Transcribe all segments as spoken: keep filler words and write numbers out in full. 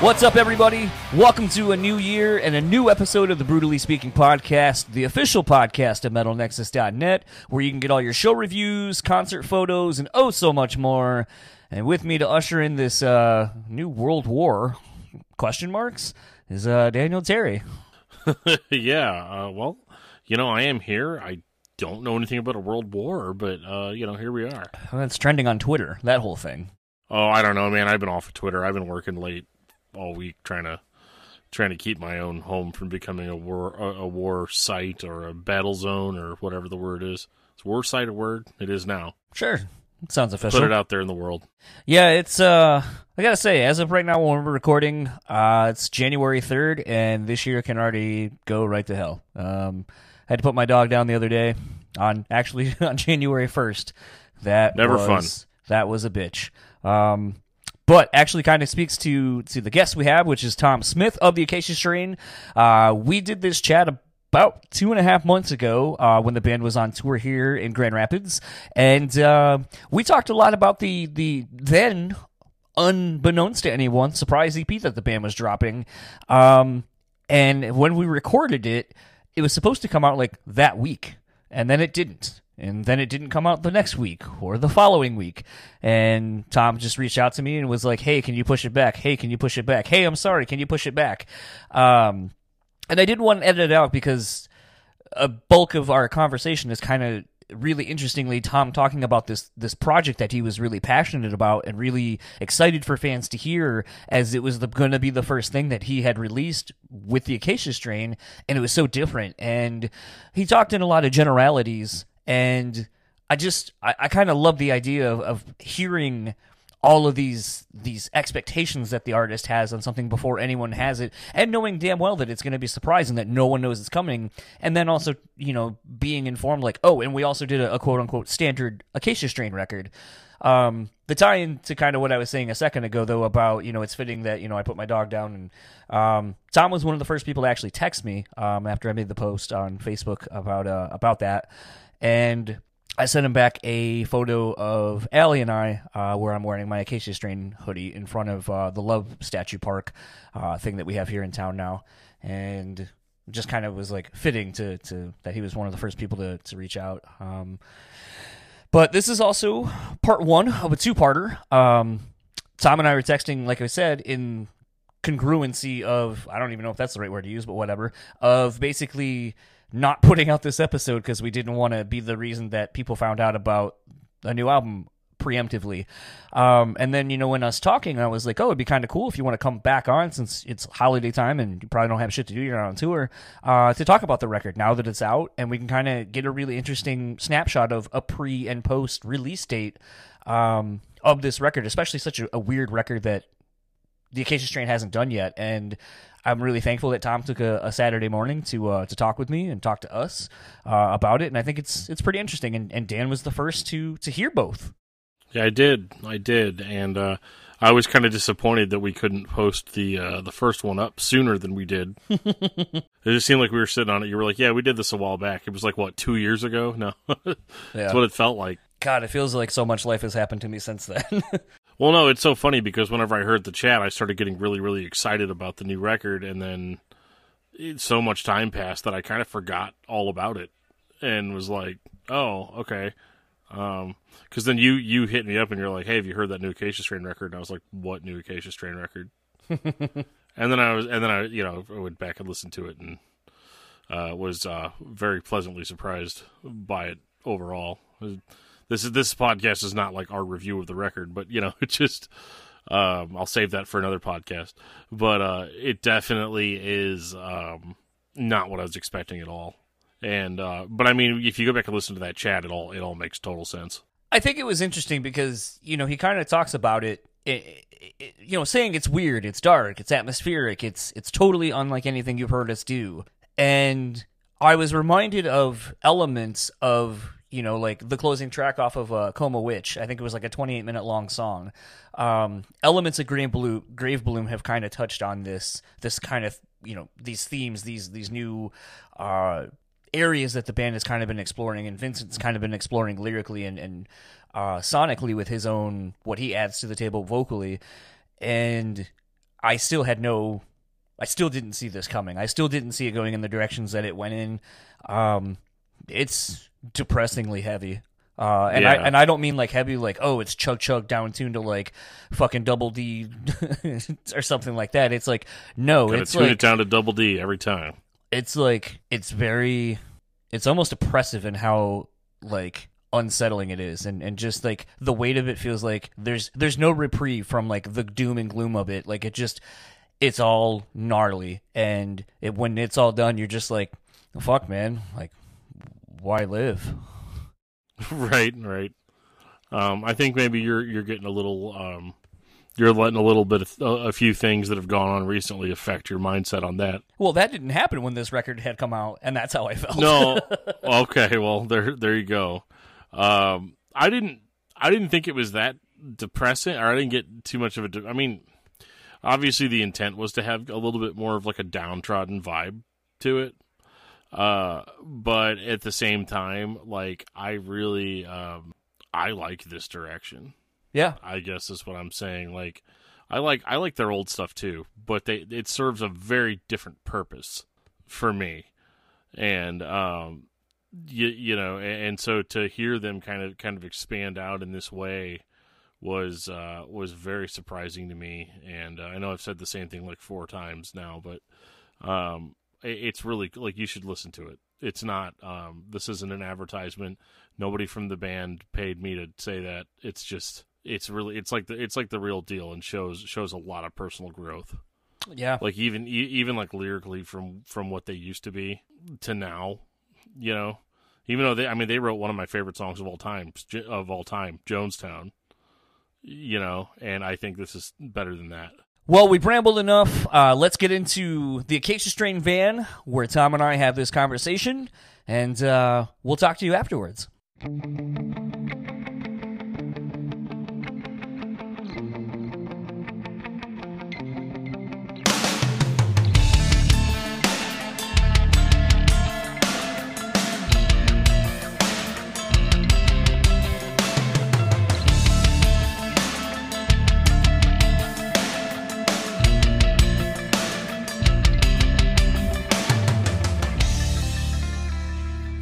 What's up, everybody? Welcome to a new year and a new episode of the Brutally Speaking Podcast, the official podcast of Metal Nexus dot net, where you can get all your show reviews, concert photos, and oh so much more. And with me to usher in this uh, new world war, question marks, is uh, Daniel Terry. yeah, uh, well, you know, I am here. I don't know anything about a world war, but, uh, you know, here we are. Well, it's trending on Twitter, that whole thing. Oh, I don't know, man. I've been off of Twitter. I've been working late all week trying to trying to keep my own home from becoming a war a, a war site or a battle zone or whatever the word is. It's war site a word. It is now. Sure. It sounds official. Put it out there in the world. Yeah, it's uh I gotta say, as of right now when we're recording, uh it's January third and this year can already go right to hell. Um I had to put my dog down the other day on actually on January first. That never was, fun. That was a bitch. Um But actually kind of speaks to, to the guest we have, which is Tom Smith of the Acacia Strain. Uh, we did this chat about two and a half months ago uh, when the band was on tour here in Grand Rapids. And uh, we talked a lot about the the then, unbeknownst to anyone, surprise E P that the band was dropping. Um, and when we recorded it, it was supposed to come out like that week. And then it didn't. And then it didn't come out the next week or the following week. And Tom just reached out to me and was like, hey, can you push it back? Hey, can you push it back? Hey, I'm sorry, can you push it back? Um, and I didn't want to edit it out because a bulk of our conversation is kind of really interestingly Tom talking about this this project that he was really passionate about and really excited for fans to hear, as it was going to be the first thing that he had released with the Acacia Strain, and it was so different. And he talked in a lot of generalities. And I just, I, I kind of love the idea of, of hearing all of these these expectations that the artist has on something before anyone has it, and knowing damn well that it's going to be surprising, that no one knows it's coming, and then also, you know, being informed like, oh, and we also did a, a quote-unquote standard Acacia Strain record. Um, the tie-in to kind of what I was saying a second ago, though, about, you know, it's fitting that, you know, I put my dog down, and um, Tom was one of the first people to actually text me um, after I made the post on Facebook about uh, about that. And I sent him back a photo of Allie and I uh, where I'm wearing my Acacia Strain hoodie in front of uh, the Love Statue Park uh, thing that we have here in town now. And just kind of was like fitting to, to that he was one of the first people to, to reach out. Um, but this is also part one of a two-parter. Um, Tom and I were texting, like I said, in congruency of, I don't even know if that's the right word to use, but whatever, of basically not putting out this episode because we didn't want to be the reason that people found out about a new album preemptively. Um, and then, you know, when us talking, I was like, oh, it'd be kind of cool if you want to come back on since it's holiday time and you probably don't have shit to do, you're not on tour, uh, to talk about the record now that it's out. And we can kind of get a really interesting snapshot of a pre and post release date um, of this record, especially such a, a weird record that the Acacia Strain hasn't done yet. And I'm really thankful that Tom took a, a Saturday morning to uh, to talk with me and talk to us uh, about it, and I think it's it's pretty interesting. And, and Dan was the first to to hear both. Yeah, I did, I did, and uh, I was kind of disappointed that we couldn't post the uh, the first one up sooner than we did. It just seemed like we were sitting on it. You were like, "Yeah, we did this a while back." It was like what, two years ago? No, that's yeah. what it felt like. God, it feels like so much life has happened to me since then. Well, no, it's so funny because whenever I heard the chat, I started getting really, really excited about the new record, and then it, so much time passed that I kind of forgot all about it and was like, oh, okay. Because um, then you, you hit me up and you're like, hey, have you heard that new Acacia Strain record? And I was like, what new Acacia Strain record? and then I was, and then I, you know, I went back and listened to it and uh, was uh, very pleasantly surprised by it overall. It was, This is this podcast is not like our review of the record, but, you know, it just, um, I'll save that for another podcast. But uh, it definitely is um, not what I was expecting at all. And uh, but I mean, if you go back and listen to that chat, it all it all makes total sense. I think it was interesting because, you know, he kind of talks about it, it, it, you know, saying it's weird, it's dark, it's atmospheric, it's it's totally unlike anything you've heard us do. And I was reminded of elements of, you know, like the closing track off of uh, Coma Witch. I think it was like a twenty-eight minute long song. Um, elements of Green Bloom, Grave Bloom have kind of touched on this, this kind of, you know, these themes, these these new uh, areas that the band has kind of been exploring, and Vincent's kind of been exploring lyrically and, and uh, sonically with his own, what he adds to the table vocally. And I still had no, I still didn't see this coming. I still didn't see it going in the directions that it went in. Um, it's depressingly heavy. Uh, and yeah. I and I don't mean like heavy like, oh, it's chug chug down tuned to like fucking Double D or something like that. It's like, no, Gotta it's tune like, it down to Double D every time. It's like, it's very, it's almost oppressive in how like unsettling it is, and and just like the weight of it feels like there's there's no reprieve from like the doom and gloom of it. Like it just, it's all gnarly, and it when it's all done, you're just like, fuck, man, like why live? Right, right. Um, I think maybe you're you're getting a little, um, you're letting a little bit of th- a few things that have gone on recently affect your mindset on that. Well, that didn't happen when this record had come out, and that's how I felt. No, okay, well there there you go. Um, I didn't I didn't think it was that depressing, or I didn't get too much of a. De- I mean, obviously the intent was to have a little bit more of like a downtrodden vibe to it. Uh, but at the same time, like I really, um, I like this direction. Yeah, I guess that's what I'm saying. Like, I like, I like their old stuff too, but they, it serves a very different purpose for me. And, um, you, you know, and, and so to hear them kind of, kind of expand out in this way was, uh, was very surprising to me. And uh, I know I've said the same thing like four times now, but, um, it's really, like, you should listen to it. It's not, um, this isn't an advertisement. Nobody from the band paid me to say that. It's just, it's really, it's like the, it's like the real deal, and shows, shows a lot of personal growth. Yeah. Like, even, even like lyrically from, from what they used to be to now, you know, even though they, I mean, they wrote one of my favorite songs of all time, of all time, Jonestown, you know, and I think this is better than that. Well, we brambled enough. Uh, let's get into the Acacia Strain van, where Tom and I have this conversation, and uh, we'll talk to you afterwards.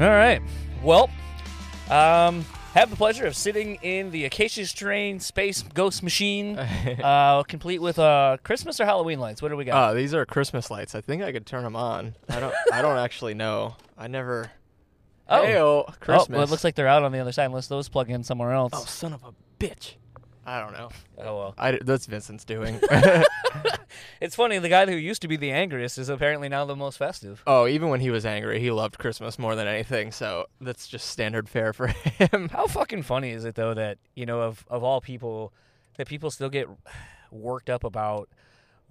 All right. Well, um, have the pleasure of sitting in the Acacia Strain Space Ghost Machine, uh, complete with uh, Christmas or Halloween lights. What do we got? Uh, these are Christmas lights. I think I could turn them on. I don't. I don't actually know. I never. Oh, hey-o, Christmas. Oh, well, it looks like they're out on the other side. Unless those plug in somewhere else. Oh, son of a bitch. I don't know. Oh well. I, that's Vincent's doing. It's funny, the guy who used to be the angriest is apparently now the most festive. Oh, even when he was angry, he loved Christmas more than anything, so that's just standard fare for him. How fucking funny is it, though, that, you know, of, of all people, that people still get worked up about,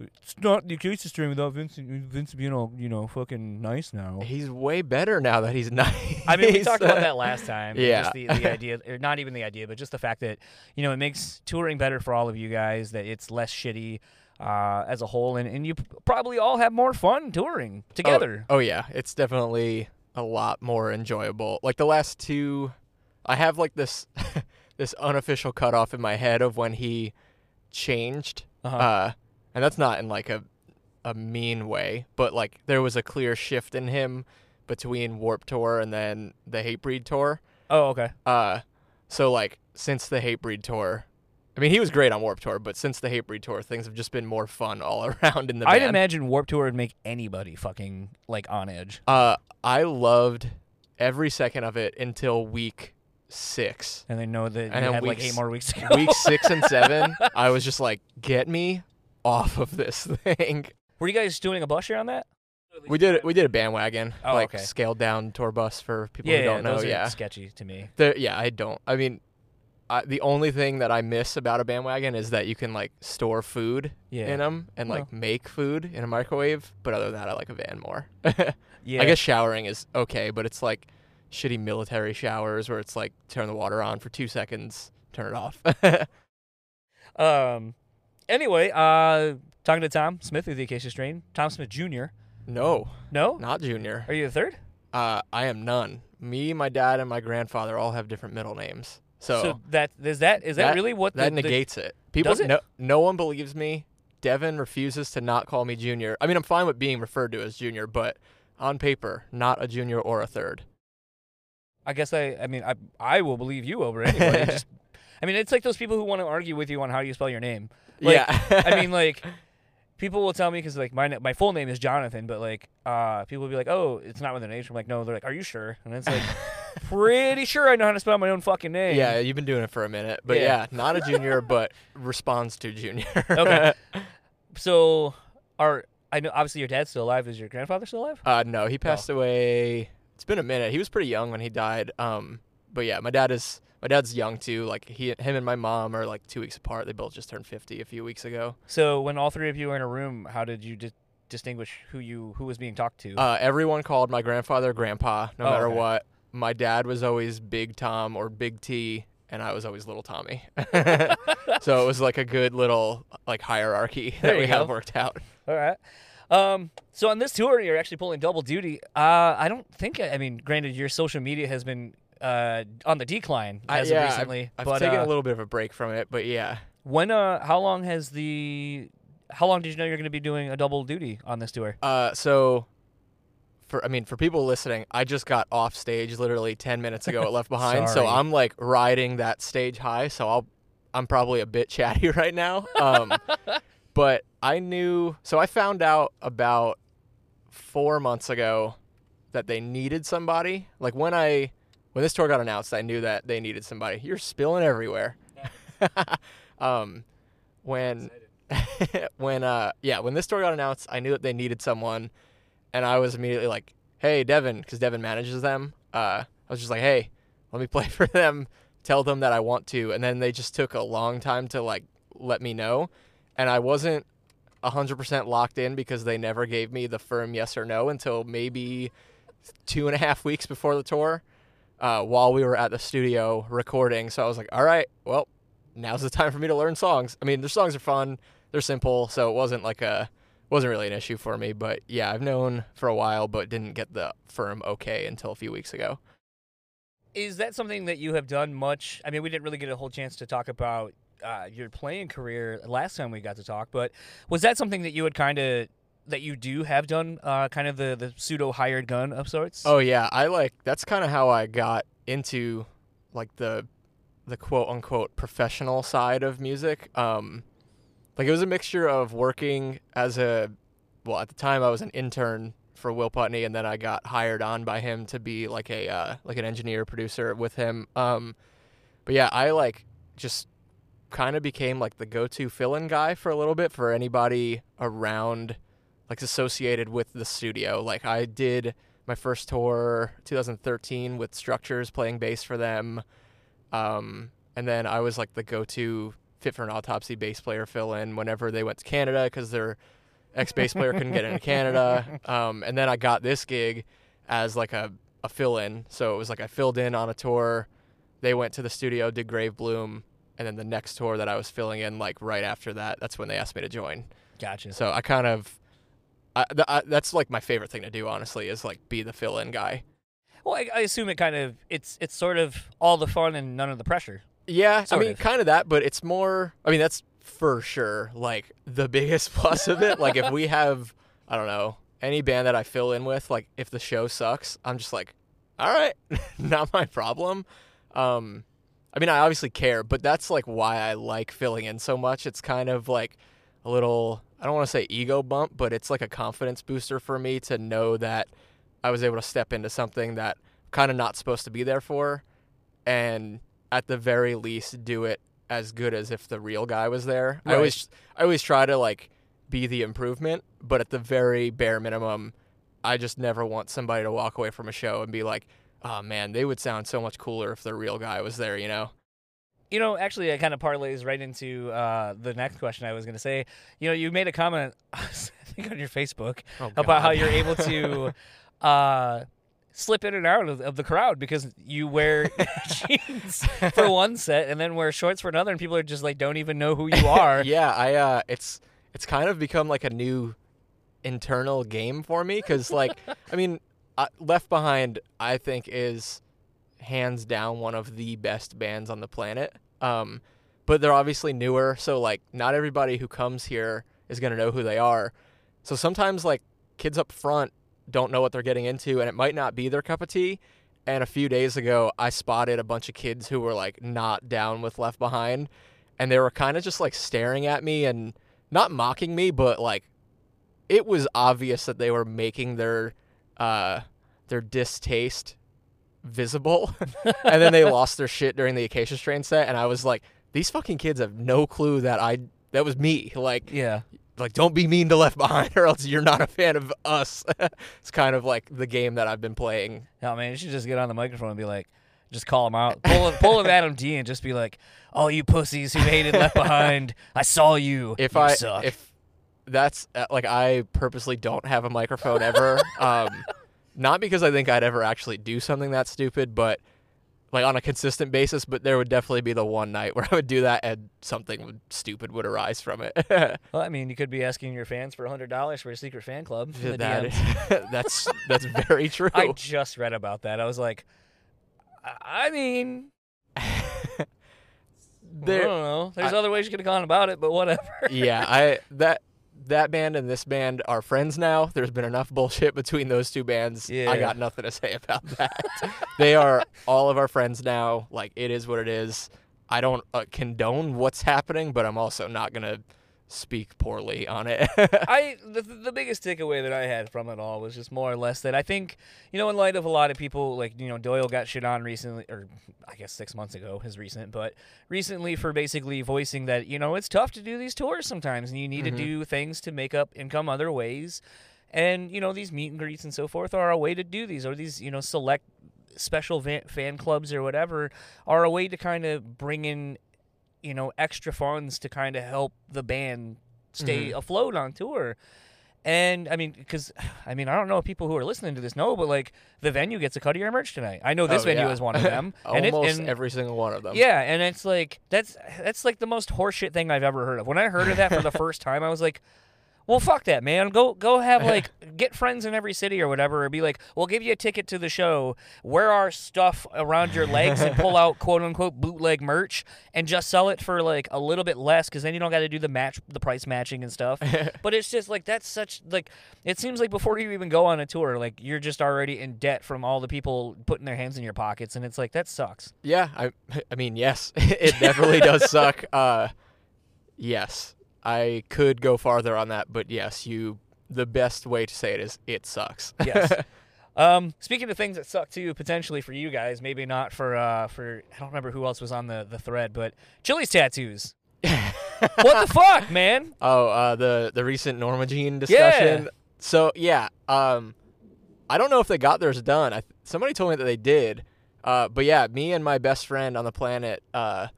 it's not the Acacia Strain without Vincent, Vincent being all, you know, fucking nice now. He's way better now that he's nice. I mean, we talked about that last time. Yeah. Just the, the idea, or not even the idea, but just the fact that, you know, it makes touring better for all of you guys, that it's less shitty. Uh, as a whole, and, and you probably all have more fun touring together. Oh, oh, yeah. It's definitely a lot more enjoyable. Like, the last two, I have, like, this this unofficial cutoff in my head of when he changed. Uh-huh. Uh, and that's not in, like, a, a mean way, but, like, there was a clear shift in him between Warped Tour and then the Hatebreed Tour. Oh, okay. Uh, so, like, since the Hatebreed Tour... I mean, he was great on Warped Tour, but since the Hatebreed Tour, things have just been more fun all around in the band. I'd imagine Warped Tour would make anybody fucking, like, on edge. Uh, I loved every second of it until week six. And they know that and they had, weeks, like, eight more weeks to go. Week six and seven, I was just like, get me off of this thing. Were you guys doing a busher on that? We did we did a bandwagon, oh, like, okay. Scaled down tour bus for people yeah, who don't yeah, know. Those yeah, those are sketchy to me. They're, yeah, I don't. I mean... I, the only thing that I miss about a bandwagon is that you can, like, store food yeah. in them and, well. like, make food in a microwave. But other than that, I like a van more. yeah. I guess showering is okay, but it's, like, shitty military showers where it's, like, turn the water on for two seconds, turn it off. um. Anyway, uh, talking to Tom Smith of the Acacia Strain. Tom Smith, Junior No. No? Not Junior. Are you the third? Uh, I am none. Me, my dad, and my grandfather all have different middle names. So, so that is that is that, that really what that the, negates the, it? People, does it? No, no one believes me Devin refuses to not call me junior. I mean, I'm fine with being referred to as junior, but on paper, not a junior or a third. I guess I, I mean, I I will believe you over anybody. Just, I mean, it's like those people who want to argue with you on how you spell your name. Like, yeah. I mean, like, people will tell me, because, like, my my full name is Jonathan, but, like, uh, people will be like, oh, it's not with an H. I'm like, no. They're like, are you sure? And it's like, pretty sure I know how to spell my own fucking name. Yeah, you've been doing it for a minute. But, yeah, yeah not a junior, but responds to junior. Okay. So, are, I know, obviously, your dad's still alive. Is your grandfather still alive? Uh, no, he passed no. away... It's been a minute. He was pretty young when he died. Um, but yeah, my dad is my dad's young too. Like he, him, and my mom are like two weeks apart. They both just turned fifty a few weeks ago. So when all three of you were in a room, how did you di- distinguish who you who was being talked to? Uh, everyone called my grandfather Grandpa, no oh, matter okay. what. My dad was always Big Tom or Big T, and I was always Little Tommy. So it was like a good little like hierarchy there that we have worked out. All right. Um, so on this tour, you're actually pulling double duty. Uh, I don't think, I mean, granted, your social media has been, uh, on the decline as uh, yeah, of recently. I've, I've but, taken uh, a little bit of a break from it, but yeah. When, uh, how long has the, how long did you know you're going to be doing a double duty on this tour? Uh, so for, I mean, for people listening, I just got off stage literally ten minutes ago at Left Behind. So I'm like riding that stage high. So I'll, I'm probably a bit chatty right now. Um, But I knew, so I found out about four months ago that they needed somebody. Like when I, when this tour got announced, I knew that they needed somebody. You're spilling everywhere. Nice. um, when, when, uh, yeah, when this tour got announced, I knew that they needed someone, and I was immediately like, "Hey, Devin," because Devin manages them. Uh, I was just like, "Hey, let me play for them. Tell them that I want to." And then they just took a long time to like let me know. And I wasn't one hundred percent locked in because they never gave me the firm yes or no until maybe two and a half weeks before the tour uh, while we were at the studio recording. So I was like, all right, well, now's the time for me to learn songs. I mean, their songs are fun. They're simple. So it wasn't like a wasn't really an issue for me. But, yeah, I've known for a while but didn't get the firm okay until a few weeks ago. Is that something that you have done much? I mean, we didn't really get a whole chance to talk about Uh, your playing career last time we got to talk, but was that something that you had kind of, that you do have done, uh, kind of the, the pseudo hired gun of sorts? Oh yeah, I like, that's kind of how I got into like the, the quote unquote professional side of music. Um, like it was a mixture of working as a, well at the time I was an intern for Will Putney, and then I got hired on by him to be like a, uh, like an engineer producer with him. Um, but yeah, I like just kind of became like the go-to fill-in guy for a little bit for anybody around like associated with the studio. Like I did my first tour twenty thirteen with Structures playing bass for them, um and then I was like the go-to Fit for an Autopsy bass player fill-in whenever they went to Canada because their ex-bass player couldn't get into Canada, um and then I got this gig as like a, a fill-in. So it was like I filled in on a tour, they went to the studio, did Grave Bloom. And then the next tour that I was filling in, like, right after that, that's when they asked me to join. Gotcha. So I kind of I, – th- that's, like, my favorite thing to do, honestly, is, like, be the fill-in guy. Well, I, I assume it kind of – it's it's sort of all the fun and none of the pressure. Yeah, I mean, of. kind of that, but it's more – I mean, that's for sure, like, the biggest plus of it. Like, if we have, I don't know, any band that I fill in with, like, if the show sucks, I'm just like, all right, not my problem. Um I mean, I obviously care, but that's, like, why I like filling in so much. It's kind of, like, a little, I don't want to say ego bump, but it's, like, a confidence booster for me to know that I was able to step into something that I'm kind of not supposed to be there for, and at the very least do it as good as if the real guy was there. Right. I always, I always try to, like, be the improvement, but at the very bare minimum, I just never want somebody to walk away from a show and be like, oh, man, they would sound so much cooler if the real guy was there, you know? You know, actually, it kind of parlays right into uh, the next question I was going to say. You know, you made a comment, I think, on your Facebook oh, about how you're able to uh, slip in and out of, of the crowd because you wear jeans for one set and then wear shorts for another, and people are just like, don't even know who you are. Yeah, I uh, it's it's kind of become like a new internal game for me because, like, I mean... Uh, Left Behind, I think, is hands down one of the best bands on the planet. Um, but they're obviously newer, so, like, not everybody who comes here is going to know who they are. So sometimes, like, kids up front don't know what they're getting into, and it might not be their cup of tea. And a few days ago, I spotted a bunch of kids who were, like, not down with Left Behind, and they were kind of just, like, staring at me and not mocking me, but, like, it was obvious that they were making their uh, their distaste visible. And then they lost their shit during the Acacia Strain set, and I was like, these fucking kids have no clue that I that was me. Like, yeah. Like, don't be mean to Left Behind or else you're not a fan of us. It's kind of like the game that I've been playing. No, man, you should just get on the microphone and be like, just call him out. Pull up, pull up Adam D and just be like, all you pussies who hated Left Behind, I saw you. If you I, suck. If that's, like, I purposely don't have a microphone ever. um, not because I think I'd ever actually do something that stupid, but, like, on a consistent basis, but there would definitely be the one night where I would do that and something stupid would arise from it. Well, I mean, you could be asking your fans for one hundred dollars for a secret fan club. In the that is, that's that's very true. I just read about that. I was like, I, I mean, there, I don't know. There's I, other ways you could have gone about it, but whatever. Yeah, I that that band and this band are friends now. There's been enough bullshit between those two bands. Yeah. I got nothing to say about that. They are all of our friends now. Like, it is what it is. I don't uh, condone what's happening, but I'm also not going to speak poorly on it. I the, the biggest takeaway that I had from it all was just more or less that I think, you know, in light of a lot of people, like, you know, Doyle got shit on recently, or I guess six months ago is recent, but recently for basically voicing that, you know, it's tough to do these tours sometimes and you need mm-hmm. to do things to make up income other ways. And, you know, these meet and greets and so forth are a way to do these, or these, you know, select special van- fan clubs or whatever are a way to kind of bring in, you know, extra funds to kind of help the band stay mm-hmm. afloat on tour. And, I mean, because, I mean, I don't know if people who are listening to this know, but, like, the venue gets a cut of your merch tonight. I know this oh, venue yeah. is one of them. and Almost it, and, every single one of them. Yeah, and it's, like, that's, that's like, the most horseshit thing I've ever heard of. When I heard of that for the first time, I was like, well, fuck that, man. Go go have, like, get friends in every city or whatever, or be like, we'll give you a ticket to the show, wear our stuff around your legs and pull out quote-unquote bootleg merch and just sell it for, like, a little bit less, because then you don't got to do the match, the price matching and stuff. But it's just, like, that's such, like, it seems like before you even go on a tour, like, you're just already in debt from all the people putting their hands in your pockets, and it's like, that sucks. Yeah, I, I mean, yes. It definitely does suck. Uh, yes. I could go farther on that, but yes, you. The best way to say it is, it sucks. Yes. Um, speaking of things that suck too, potentially for you guys, maybe not for uh, for I don't remember who else was on the, the thread, but Chili's tattoos. What the fuck, man? Oh, uh, the the recent Norma Jean discussion. Yeah. So yeah, um, I don't know if they got theirs done. I, somebody told me that they did, uh, but yeah, me and my best friend on the planet. Uh,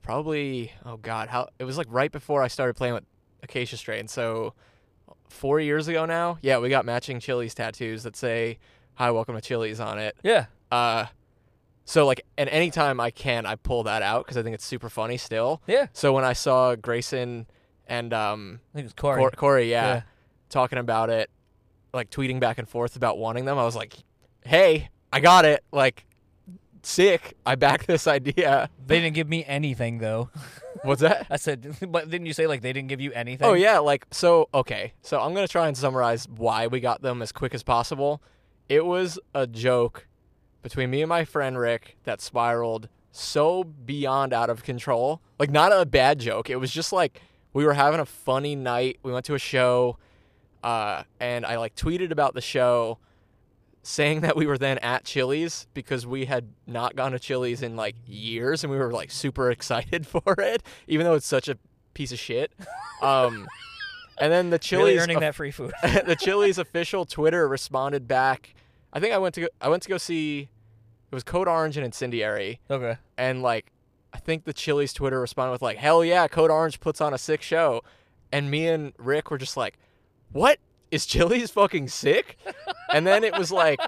Probably, oh God, how it was like right before I started playing with Acacia Strain. So four years ago now, yeah, we got matching Chili's tattoos that say, hi, welcome to Chili's on it. Yeah. Uh, so like, and anytime I can, I pull that out because I think it's super funny still. Yeah. So when I saw Grayson and um, I think it was Corey, Cor- Corey yeah, yeah, talking about it, like tweeting back and forth about wanting them, I was like, hey, I got it. Like, sick. I back this idea. They didn't give me anything, though. What's that? I said, but didn't you say, like, they didn't give you anything? Oh, yeah. Like, so, okay. So I'm going to try and summarize why we got them as quick as possible. It was a joke between me and my friend Rick that spiraled so beyond out of control. Like, not a bad joke. It was just, like, we were having a funny night. We went to a show, uh, and I, like, tweeted about the show, saying that we were then at Chili's because we had not gone to Chili's in, like, years, and we were, like, super excited for it, even though it's such a piece of shit. Um, and then the Chili's really earning o- that free food. The Chili's official Twitter responded back. I think I went to go, I went to go see it was Code Orange and Incendiary. Okay. And, like, I think the Chili's Twitter responded with, like, hell yeah, Code Orange puts on a sick show, and me and Rick were just like, what? Is Chili's fucking sick? And then it was like,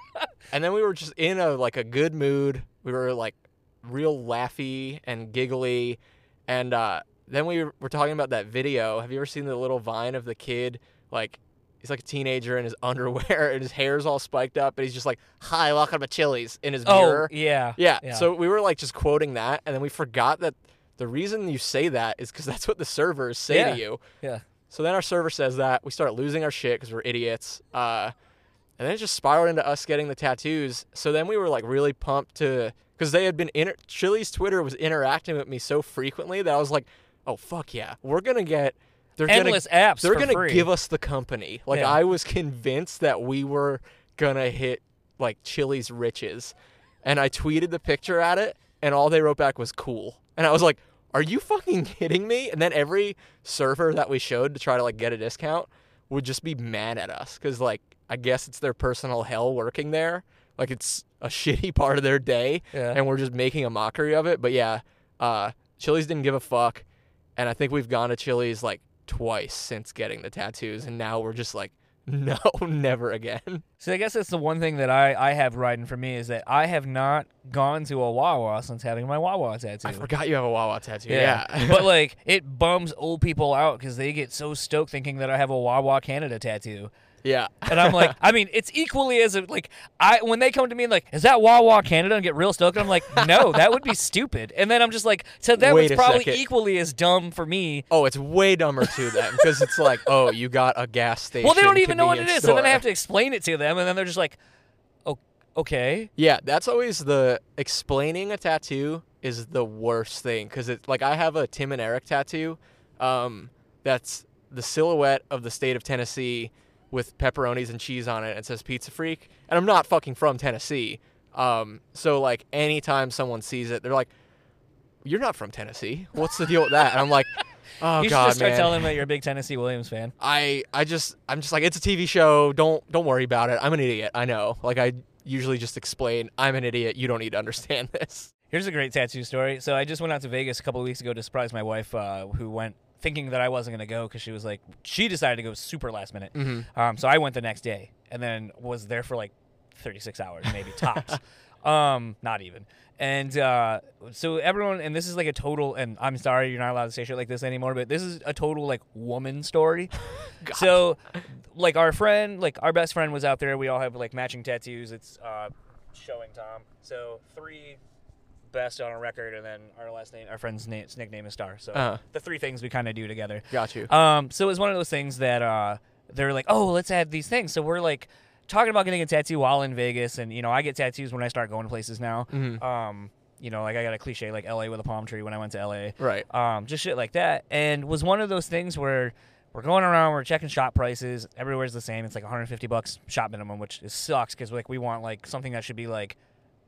and then we were just in a, like, a good mood. We were, like, real laughy and giggly. And uh, then we were talking about that video. Have you ever seen the little Vine of the kid? Like, he's like a teenager in his underwear and his hair's all spiked up. And he's just like, hi, welcome to Chili's in his oh, mirror. Yeah, yeah. Yeah. So we were, like, just quoting that. And then we forgot that the reason you say that is because that's what the servers say yeah. to you. Yeah. So then our server says that. We start losing our shit because we're idiots. Uh, and then it just spiraled into us getting the tattoos. So then we were, like, really pumped to... Because they had been... Inter- Chili's Twitter was interacting with me so frequently that I was like, oh, fuck yeah. We're going to get... They're Endless gonna, apps They're going to give us the company. Like, yeah. I was convinced that we were going to hit, like, Chili's riches. And I tweeted the picture at it, and all they wrote back was cool. And I was like... Are you fucking kidding me? And then every server that we showed to try to, like, get a discount would just be mad at us because, like, I guess it's their personal hell working there. Like, it's a shitty part of their day, yeah. and we're just making a mockery of it. But, yeah, uh, Chili's didn't give a fuck, and I think we've gone to Chili's, like, twice since getting the tattoos, and now we're just like, no, never again. So I guess that's the one thing that I, I have riding for me is that I have not gone to a Wawa since having my Wawa tattoo. I forgot you have a Wawa tattoo. Yeah. yeah. But, like, it bums old people out because they get so stoked thinking that I have a Wawa Canada tattoo. Yeah. And I'm like, I mean, it's equally as, like, I when they come to me and, like, is that Wawa Canada? And get real stoked. And I'm like, no, that would be stupid. And then I'm just like, so that was probably second. equally as dumb for me. Oh, it's way dumber to them because it's like, oh, you got a gas station. Well, they don't even know what it is. Store. So then I have to explain it to them. And then they're just like, oh, okay. Yeah, that's always the explaining a tattoo is the worst thing because it's like I have a Tim and Eric tattoo um, that's the silhouette of the state of Tennessee with pepperonis and cheese on it, and it says Pizza Freak. And I'm not fucking from Tennessee. Um, so, like, anytime someone sees it, they're like, you're not from Tennessee. What's the deal with that? And I'm like, oh, God, man. You should just start man. telling them that you're a big Tennessee Williams fan. I, I just, I'm just like, it's a T V show. Don't don't worry about it. I'm an idiot. I know. Like, I usually just explain, I'm an idiot. You don't need to understand this. Here's a great tattoo story. So I just went out to Vegas a couple of weeks ago to surprise my wife, uh, who went thinking that I wasn't going to go because she was like, she decided to go super last minute. Mm-hmm. Um, so I went the next day and then was there for like thirty-six hours, maybe tops. um, not even. And uh, so everyone, and this is like a total, and I'm sorry you're not allowed to say shit like this anymore, but this is a total like woman story. So like our friend, like our best friend was out there. We all have like matching tattoos. It's uh, showing Tom. So three... best on a record, and then our last name, our friend's name, nickname is Star. So uh-huh. the three things we kind of do together. Got you. Um, so it was one of those things that uh, they were like, oh, let's add these things. So we're like talking about getting a tattoo while in Vegas, and you know, I get tattoos when I start going to places now. Mm-hmm. Um, you know, like I got a cliche like L A with a palm tree when I went to L A. Right. Um, just shit like that, and was one of those things where we're going around, we're checking shop prices. Everywhere's the same. It's like one hundred fifty bucks shop minimum, which is sucks because like we want like something that should be like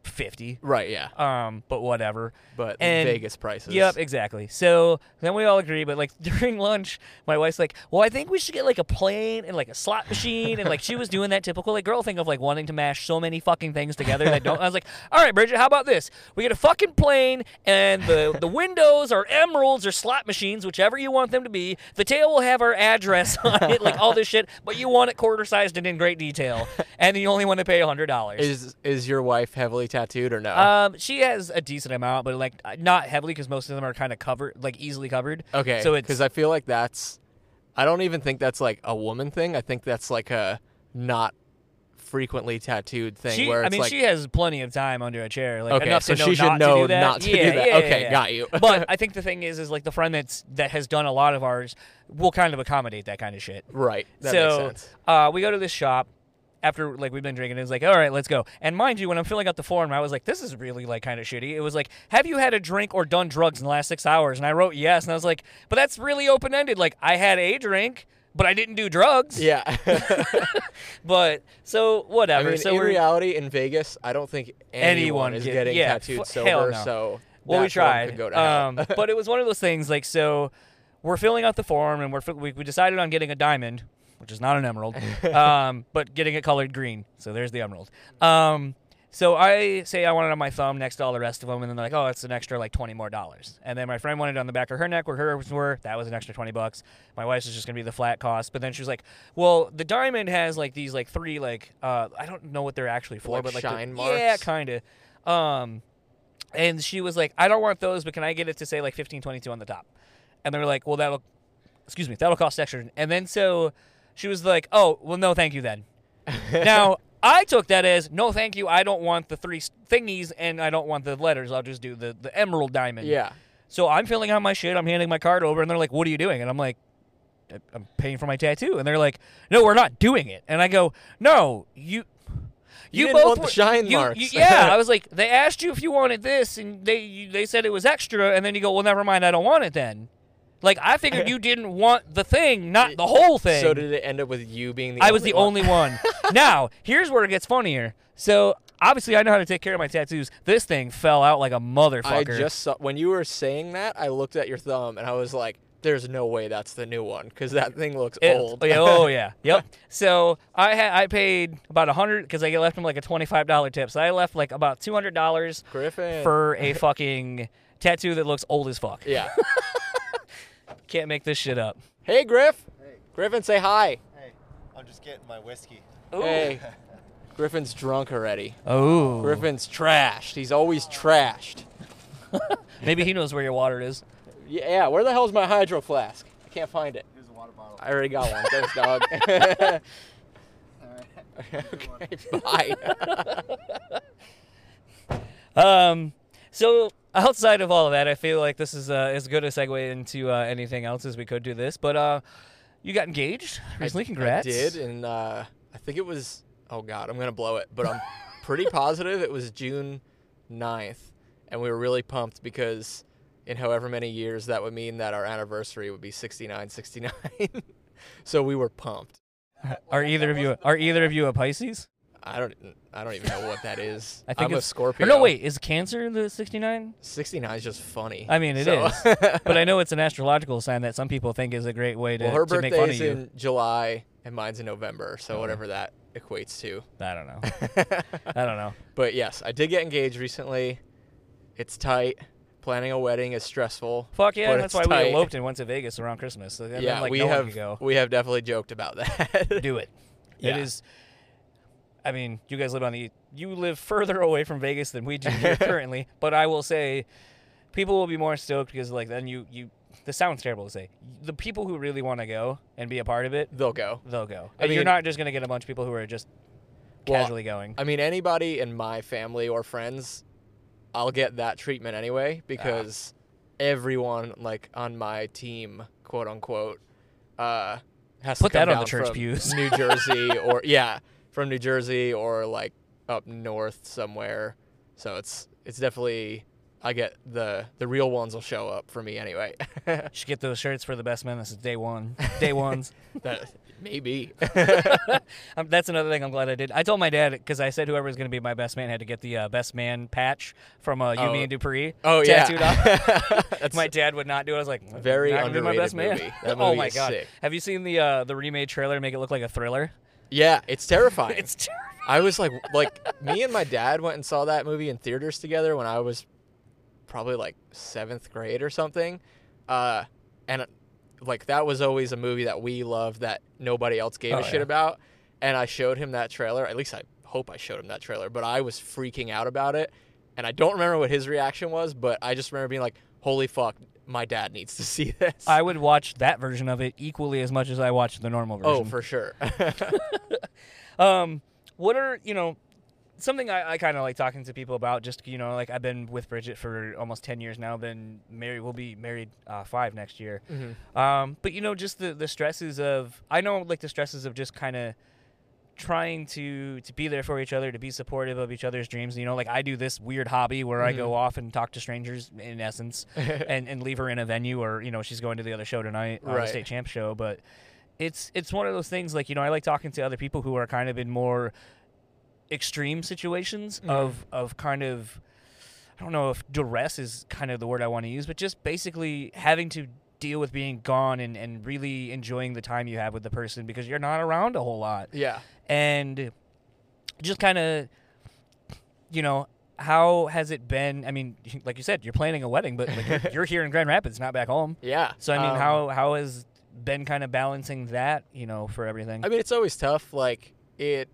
fifty. Right, yeah. Um, but whatever. But and, Vegas prices. Yep, exactly. So then we all agree, but like during lunch, my wife's like, well, I think we should get like a plane and like a slot machine. And like she was doing that typical like girl thing of like wanting to mash so many fucking things together that don't. I was like, all right, Bridget, how about this? We get a fucking plane and the, the windows are emeralds or slot machines, whichever you want them to be. The tail will have our address on it, like all this shit, but you want it quarter sized and in great detail. And you only want to pay one hundred dollars. Is, is your wife heavily tattooed or no? Um, she has a decent amount, but like not heavily because most of them are kind of covered, like easily covered. Okay. So it's because I feel like that's, I don't even think that's like a woman thing. I think that's like a not frequently tattooed thing. She, where it's I mean, like, she has plenty of time under a chair. Like, okay, enough so to know she should not know to do that. Not to yeah, do that. Yeah, okay, yeah, yeah. Got you. But I think the thing is, is like the friend that's that has done a lot of ours will kind of accommodate that kind of shit. Right. That so makes sense. Uh, we go to this shop. After, like, we've been drinking, it was like, all right, let's go. And mind you, when I'm filling out the form, I was like, this is really, like, kind of shitty. It was like, have you had a drink or done drugs in the last six hours? And I wrote yes, and I was like, but that's really open-ended. Like, I had a drink, but I didn't do drugs. Yeah. But, so, whatever. I mean, so in reality, in Vegas, I don't think anyone, anyone is did. getting yeah, tattooed f- sober, hell no. so well, we tried. Could go to um, but it was one of those things, like, so we're filling out the form, and we're we, we decided on getting a diamond, which is not an emerald, um, but getting it colored green. So there's the emerald. Um, so I say I want it on my thumb next to all the rest of them, and then they're like, oh, that's an extra like twenty more dollars. And then my friend wanted it on the back of her neck where hers were. That was an extra twenty bucks. My wife's is just going to be the flat cost. But then she was like, well, the diamond has like these like three like, uh, I don't know what they're actually for. Like but like shine the, marks? Yeah, kind of. Um, and she was like, I don't want those, but can I get it to say like fifteen twenty-two on the top? And they were like, well, that'll, excuse me, that'll cost extra. And then so... she was like, oh, well, no, thank you then. Now, I took that as, no, thank you. I don't want the three thingies, and I don't want the letters. I'll just do the, the emerald diamond. Yeah. So I'm filling out my shit. I'm handing my card over, and they're like, what are you doing? And I'm like, I'm paying for my tattoo. And they're like, no, we're not doing it. And I go, no, you... You, you didn't both want were, the shine you, marks. You, yeah, I was like, they asked you if you wanted this, and they you, they said it was extra, and then you go, well, never mind, I don't want it then. Like, I figured you didn't want the thing, not the whole thing. So did it end up with you being the I only one? I was the one? only one. Now, here's where it gets funnier. So, obviously, I know how to take care of my tattoos. This thing fell out like a motherfucker. I just saw, when you were saying that, I looked at your thumb, and I was like, there's no way that's the new one because that thing looks it, old. Yeah, oh, yeah. Yep. So I ha- I paid about one hundred dollars because I left him like a twenty-five dollars tip. So I left like about two hundred dollars Griffin. for a fucking tattoo that looks old as fuck. Yeah. Can't make this shit up. Hey, Griff. Hey. Griffin, say hi. Hey. I'm just getting my whiskey. Ooh. Hey. Griffin's drunk already. Oh. Griffin's trashed. He's always trashed. Maybe he knows where your water is. Yeah, where the hell's my hydro flask? I can't find it. Here's a water bottle. I already got one. Thanks, dog. All right. Okay, bye. um, so outside of all of that, I feel like this is uh, as good a segue into uh, anything else as we could do this. But uh, you got engaged recently. I, Congrats. I did, and uh, I think it was, oh, God, I'm going to blow it. But I'm pretty positive it was June ninth, and we were really pumped because... in however many years, that would mean that our anniversary would be sixty-nine sixty-nine. So we were pumped. Are either of you are either of you a Pisces? I don't I don't even know what that is. I think I'm it's, a Scorpio. Or no, wait, is Cancer the sixty-nine? sixty-nine is just funny. I mean, it so. is. But I know it's an astrological sign that some people think is a great way to, well, her to make fun of you. Her birthday's in July, and mine's in November, so mm-hmm. whatever that equates to. I don't know. I don't know. But yes, I did get engaged recently. It's tight. Planning a wedding is stressful. Fuck yeah, that's why tight. we eloped and went to Vegas around Christmas. So yeah, like we, no have, go. we have definitely joked about that. Do it. Yeah. It is, I mean, you guys live on the, you live further away from Vegas than we do here currently, but I will say people will be more stoked because like then you, you this sounds terrible to say, the people who really want to go and be a part of it. They'll go. They'll go. I mean, you're not just going to get a bunch of people who are just casually well, going. I mean, anybody in my family or friends, I'll get that treatment anyway because uh, everyone, like, on my team, quote unquote, uh, has to come that on down the church from pews. New Jersey or, yeah, from New Jersey or, like, up north somewhere. So it's it's definitely, I get the, the real ones will show up for me anyway. You should get those shirts for the best man. This is day one. Day ones. that, maybe. um, that's another thing I'm glad I did. I told my dad, because I said whoever was going to be my best man had to get the uh, best man patch from uh, Yumi oh. and Dupree. Oh, tattooed yeah. Off. My dad would not do it. I was like, very not underrated my best movie. Man. That movie oh, my is God. Sick. Have you seen the uh, the remade trailer make it look like a thriller? Yeah, it's terrifying. It's terrifying. I was like, like, me and my dad went and saw that movie in theaters together when I was probably like seventh grade or something. Uh, and... Like, that was always a movie that we loved that nobody else gave oh, a shit yeah. about. And I showed him that trailer. At least I hope I showed him that trailer. But I was freaking out about it. And I don't remember what his reaction was, but I just remember being like, holy fuck, my dad needs to see this. I would watch that version of it equally as much as I watched the normal version. Oh, for sure. um, what are, you know... Something I, I kind of like talking to people about, just, you know, like I've been with Bridget for almost ten years now, been married, we'll be married uh, five next year. Mm-hmm. Um, but, you know, just the, the stresses of, I know like the stresses of just kind of trying to, to be there for each other, to be supportive of each other's dreams. You know, like I do this weird hobby where mm-hmm. I go off and talk to strangers in essence and, and leave her in a venue or, you know, she's going to the other show tonight, right. uh, the state champ show. But it's it's one of those things like, you know, I like talking to other people who are kind of in more extreme situations mm. of of kind of, I don't know if duress is kind of the word I want to use, but just basically having to deal with being gone and, and really enjoying the time you have with the person because you're not around a whole lot. Yeah. And just kind of, you know, how has it been? I mean, like you said, you're planning a wedding, but like you're, you're here in Grand Rapids, not back home. Yeah. So, I mean, um, how, how has been kind of balancing that, you know, for everything? I mean, it's always tough. Like, it...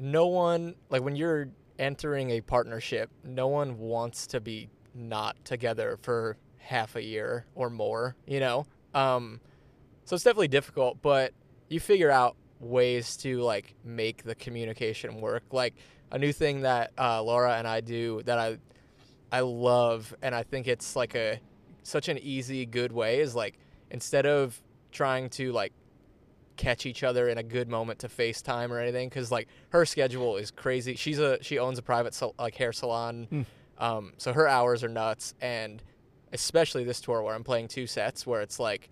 No one, like when you're entering a partnership, no one wants to be not together for half a year or more, you know? Um, so it's definitely difficult, but you figure out ways to like make the communication work. Like a new thing that uh, Laura and I do that I I love, and I think it's like a such an easy, good way is like instead of trying to, like, catch each other in a good moment to FaceTime or anything, because, like, her schedule is crazy. She's a she owns a private sal- like hair salon, mm. um, so her hours are nuts. And especially this tour where I'm playing two sets, where it's like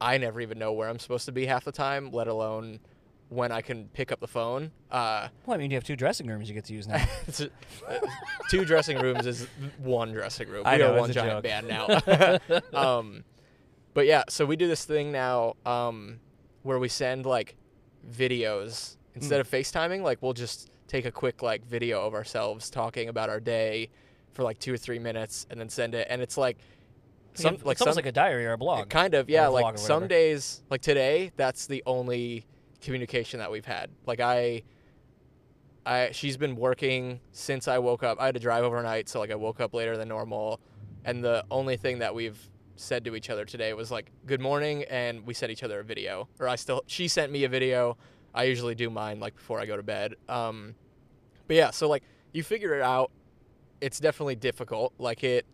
I never even know where I'm supposed to be half the time, let alone when I can pick up the phone. Uh, well, I mean, you have two dressing rooms you get to use now. Two dressing rooms is one dressing room. We I know are one giant band now. um, but yeah, so we do this thing now um, where we send like videos instead mm. of FaceTiming. Like, we'll just take a quick like video of ourselves talking about our day for like two or three minutes and then send it. And it's like some, it's like, almost some, like a diary or a blog. Kind of, yeah. Like some days, like today, that's the only communication that we've had. Like I, I, she's been working since I woke up. I had to drive overnight, so like I woke up later than normal, and the only thing that we've said to each other today was like good morning, and we sent each other a video. Or I still, she sent me a video. I usually do mine like before I go to bed. Um, but yeah, so like you figure it out. It's definitely difficult. Like it,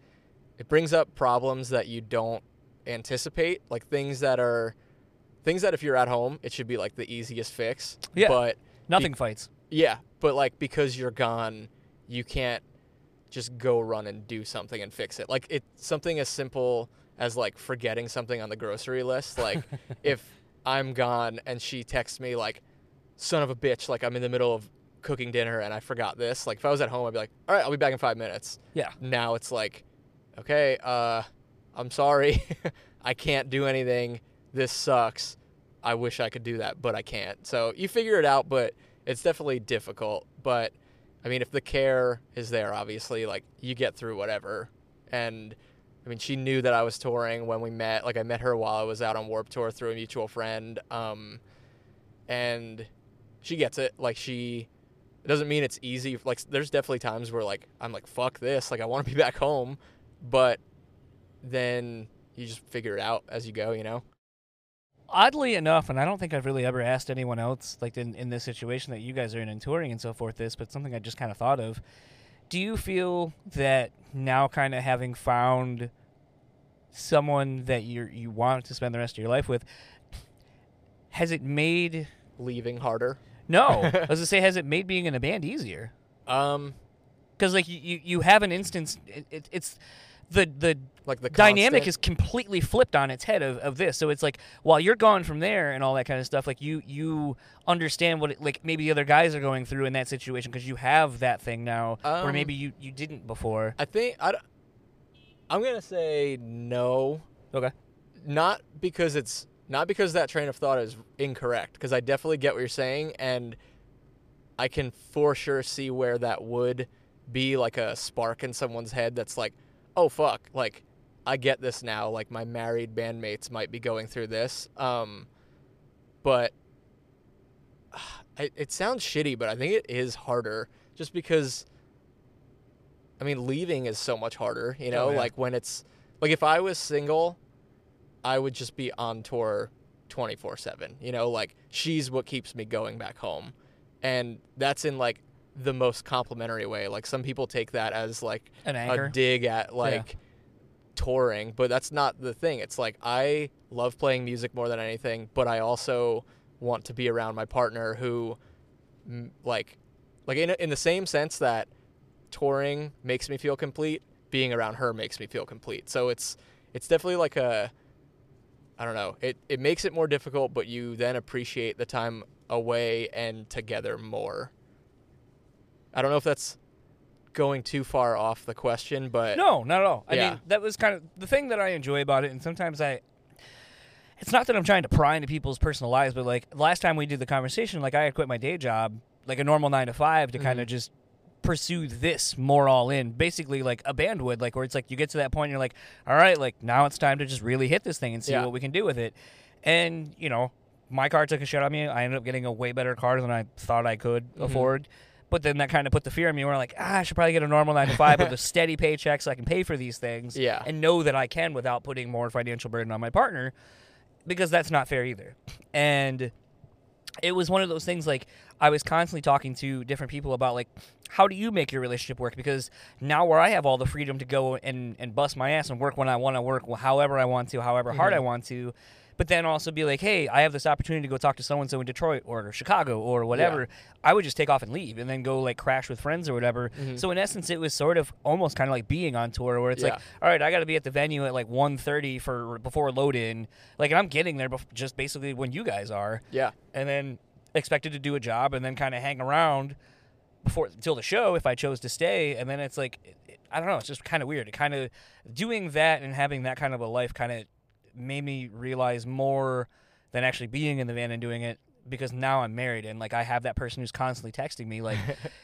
it brings up problems that you don't anticipate. Like things that are. Things that if you're at home, it should be, like, the easiest fix. Yeah, but nothing be- fights. Yeah, but, like, because you're gone, you can't just go run and do something and fix it. Like, it's something as simple as, like, forgetting something on the grocery list. Like, if I'm gone and she texts me, like, son of a bitch, like, I'm in the middle of cooking dinner and I forgot this. Like, if I was at home, I'd be like, all right, I'll be back in five minutes. Yeah. Now it's like, okay, uh, I'm sorry. I can't do anything. This sucks. I wish I could do that, but I can't. So you figure it out, but it's definitely difficult. But, I mean, if the care is there, obviously, like, you get through whatever. And, I mean, she knew that I was touring when we met. Like, I met her while I was out on Warped Tour through a mutual friend. Um, and she gets it. Like, she... It doesn't mean it's easy. Like, there's definitely times where, like, I'm like, fuck this. Like, I want to be back home. But then you just figure it out as you go, you know? Oddly enough, and I don't think I've really ever asked anyone else, like, in, in this situation that you guys are in and touring and so forth, this, but something I just kind of thought of. Do you feel that now kind of having found someone that you you want to spend the rest of your life with, has it made... Leaving harder? No. I was going to say, has it made being in a band easier? Um, Because, like, you, you have an instance... It, it, it's... The the, like the dynamic constant. Is completely flipped on its head of, of this. So it's like, while you're gone from there and all that kind of stuff, like, you, you understand what, it, like, maybe the other guys are going through in that situation because you have that thing now, um, or maybe you, you didn't before. I think, I, I'm going to say no. Okay. Not because it's, not because that train of thought is incorrect, because I definitely get what you're saying, and I can for sure see where that would be, like, a spark in someone's head that's like, oh, fuck, like, I get this now. Like, my married bandmates might be going through this. Um, but uh, it, it sounds shitty, but I think it is harder just because, I mean, leaving is so much harder, you know? Oh, yeah. Like, when it's, like, if I was single, I would just be on tour twenty-four seven, you know? Like, she's what keeps me going back home. And that's in, like, the most complimentary way. Like, some people take that as like An a dig at like yeah. touring, but that's not the thing. It's like, I love playing music more than anything, but I also want to be around my partner who like, like in, in the same sense that touring makes me feel complete, being around her makes me feel complete. So it's, it's definitely like a, I don't know, it, it makes it more difficult, but you then appreciate the time away and together more. I don't know if that's going too far off the question, but... No, not at all. I yeah. mean, that was kind of the thing that I enjoy about it, and sometimes I... It's not that I'm trying to pry into people's personal lives, but, like, last time we did the conversation, like, I had quit my day job, like a normal nine to five, to mm-hmm. kind of just pursue this more all in. Basically, like, a band would, like, where it's like, you get to that point, and you're like, all right, like, now it's time to just really hit this thing and see yeah. what we can do with it. And, you know, my car took a shit on me. I ended up getting a way better car than I thought I could mm-hmm. afford. But then that kind of put the fear in me. We're like, ah, I should probably get a normal nine to five with a steady paycheck so I can pay for these things yeah. and know that I can without putting more financial burden on my partner, because that's not fair either. And it was one of those things, like, I was constantly talking to different people about, like, how do you make your relationship work? Because now where I have all the freedom to go and, and bust my ass and work when I want to work, however I want to, however hard mm-hmm. I want to, but then also be like, hey, I have this opportunity to go talk to so-and-so in Detroit or Chicago or whatever. Yeah. I would just take off and leave and then go, like, crash with friends or whatever. Mm-hmm. So, in essence, it was sort of almost kind of like being on tour where it's yeah. like, all right, I got to be at the venue at, like, one thirty for, before load-in. Like, and I'm getting there bef- just basically when you guys are. Yeah. And then expected to do a job and then kind of hang around before until the show if I chose to stay. And then it's like, it, I don't know, it's just kind of weird. It kind of doing that and having that kind of a life kind of made me realize more than actually being in the van and doing it, because now I'm married and, like, I have that person who's constantly texting me, like,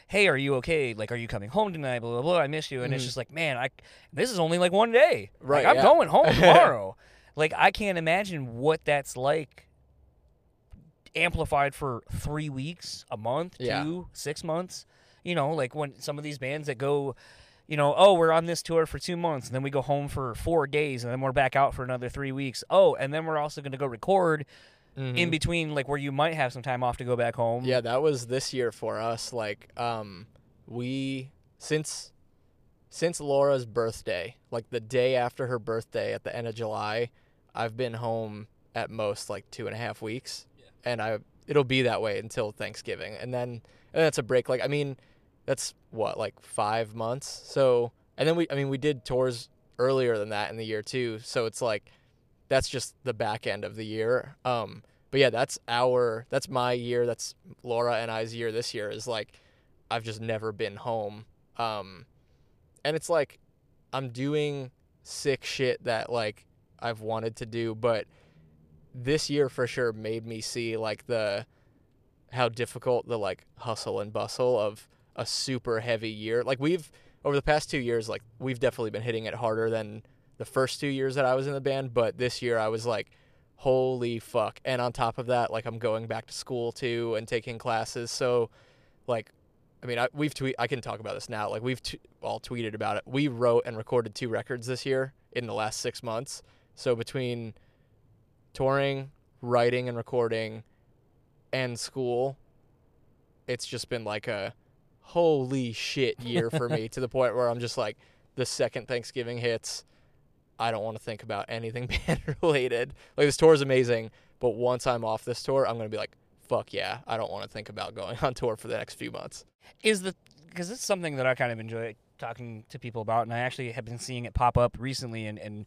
hey, are you okay? Like, are you coming home tonight? Blah, blah, blah. I miss you. And mm-hmm. it's just like, man, I this is only, like, one day. Right. Like, I'm yeah. going home tomorrow. Like, I can't imagine what that's like amplified for three weeks, a month, yeah. two, six months. You know, like, when some of these bands that go... You know, oh, we're on this tour for two months, and then we go home for four days, and then we're back out for another three weeks. Oh, and then we're also going to go record mm-hmm. in between, like, where you might have some time off to go back home. Yeah, that was this year for us. Like, um, we, since since Laura's birthday, like, the day after her birthday at the end of July, I've been home at most, like, two and a half weeks. Yeah. And I it'll be that way until Thanksgiving. And then, and that's a break. Like, I mean... That's what, like five months. So, and then we, I mean, we did tours earlier than that in the year too. So it's like, that's just the back end of the year. Um, but yeah, that's our, that's my year. That's Laura and I's year. This year is like, I've just never been home. Um, and it's like, I'm doing sick shit that like I've wanted to do, but this year for sure made me see like the, how difficult the like hustle and bustle of a super heavy year. Like we've over the past two years, like we've definitely been hitting it harder than the first two years that I was in the band. But this year I was like, holy fuck. And on top of that, like I'm going back to school too and taking classes. So like, I mean, I, we've tweet, I can talk about this now. Like we've t- all tweeted about it. We wrote and recorded two records this year in the last six months. So between touring, writing and recording and school, it's just been like a, holy shit year for me to the point where I'm just like, the second Thanksgiving hits, I don't want to think about anything band related. Like this tour is amazing, but once I'm off this tour, I'm going to be like, fuck yeah, I don't want to think about going on tour for the next few months. Is the, because it's something that I kind of enjoy talking to people about, and I actually have been seeing it pop up recently and, and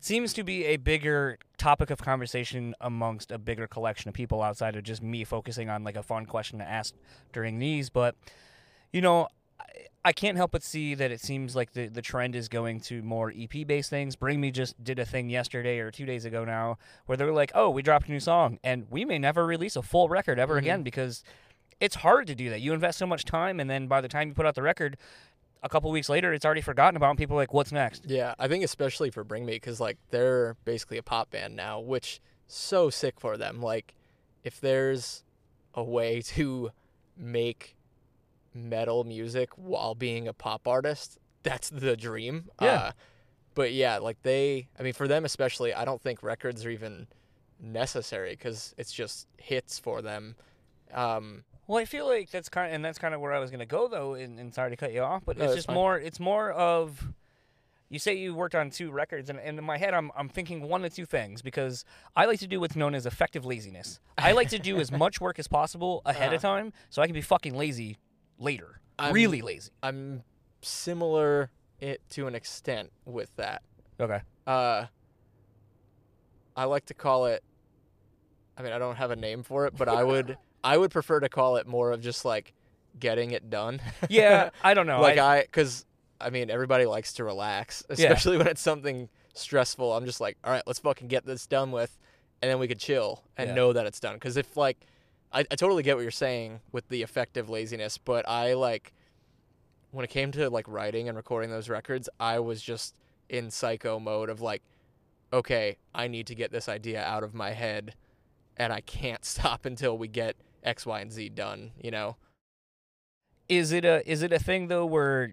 seems to be a bigger topic of conversation amongst a bigger collection of people outside of just me focusing on like a fun question to ask during these, but you know, I can't help but see that it seems like the, the trend is going to more E P-based things. Bring Me just did a thing yesterday or two days ago now where they were like, oh, we dropped a new song, and we may never release a full record ever mm-hmm. again because it's hard to do that. You invest so much time, and then by the time you put out the record, a couple weeks later, it's already forgotten about, and people are like, what's next? Yeah, I think especially for Bring Me because, like, they're basically a pop band now, which is so sick for them. Like, if there's a way to make metal music while being a pop artist, that's the dream. Yeah. Uh, but yeah, like they, I mean, for them especially, I don't think records are even necessary because it's just hits for them. Um, well, I feel like that's kind of, and that's kind of where I was going to go though, and, and sorry to cut you off, but no, it's just fine. more, it's more of, you say you worked on two records, and, and in my head, I'm I'm thinking one of two things, because I like to do what's known as effective laziness. I like to do as much work as possible ahead uh-huh. of time so I can be fucking lazy later. I'm, really lazy. I'm similar it to an extent with that. Okay. Uh, I like to call it, I mean, I don't have a name for it, but I would I would prefer to call it more of just like getting it done. Yeah, I don't know. Like I, I cuz I mean, everybody likes to relax, especially yeah. when it's something stressful. I'm just like, all right, let's fucking get this done with, and then we could chill and yeah. know that it's done. Cuz if like I, I totally get what you're saying with the effective laziness, but I, like, when it came to, like, writing and recording those records, I was just in psycho mode of, like, okay, I need to get this idea out of my head, and I can't stop until we get X, Y, and Z done, you know? Is it a, is it a thing, though, where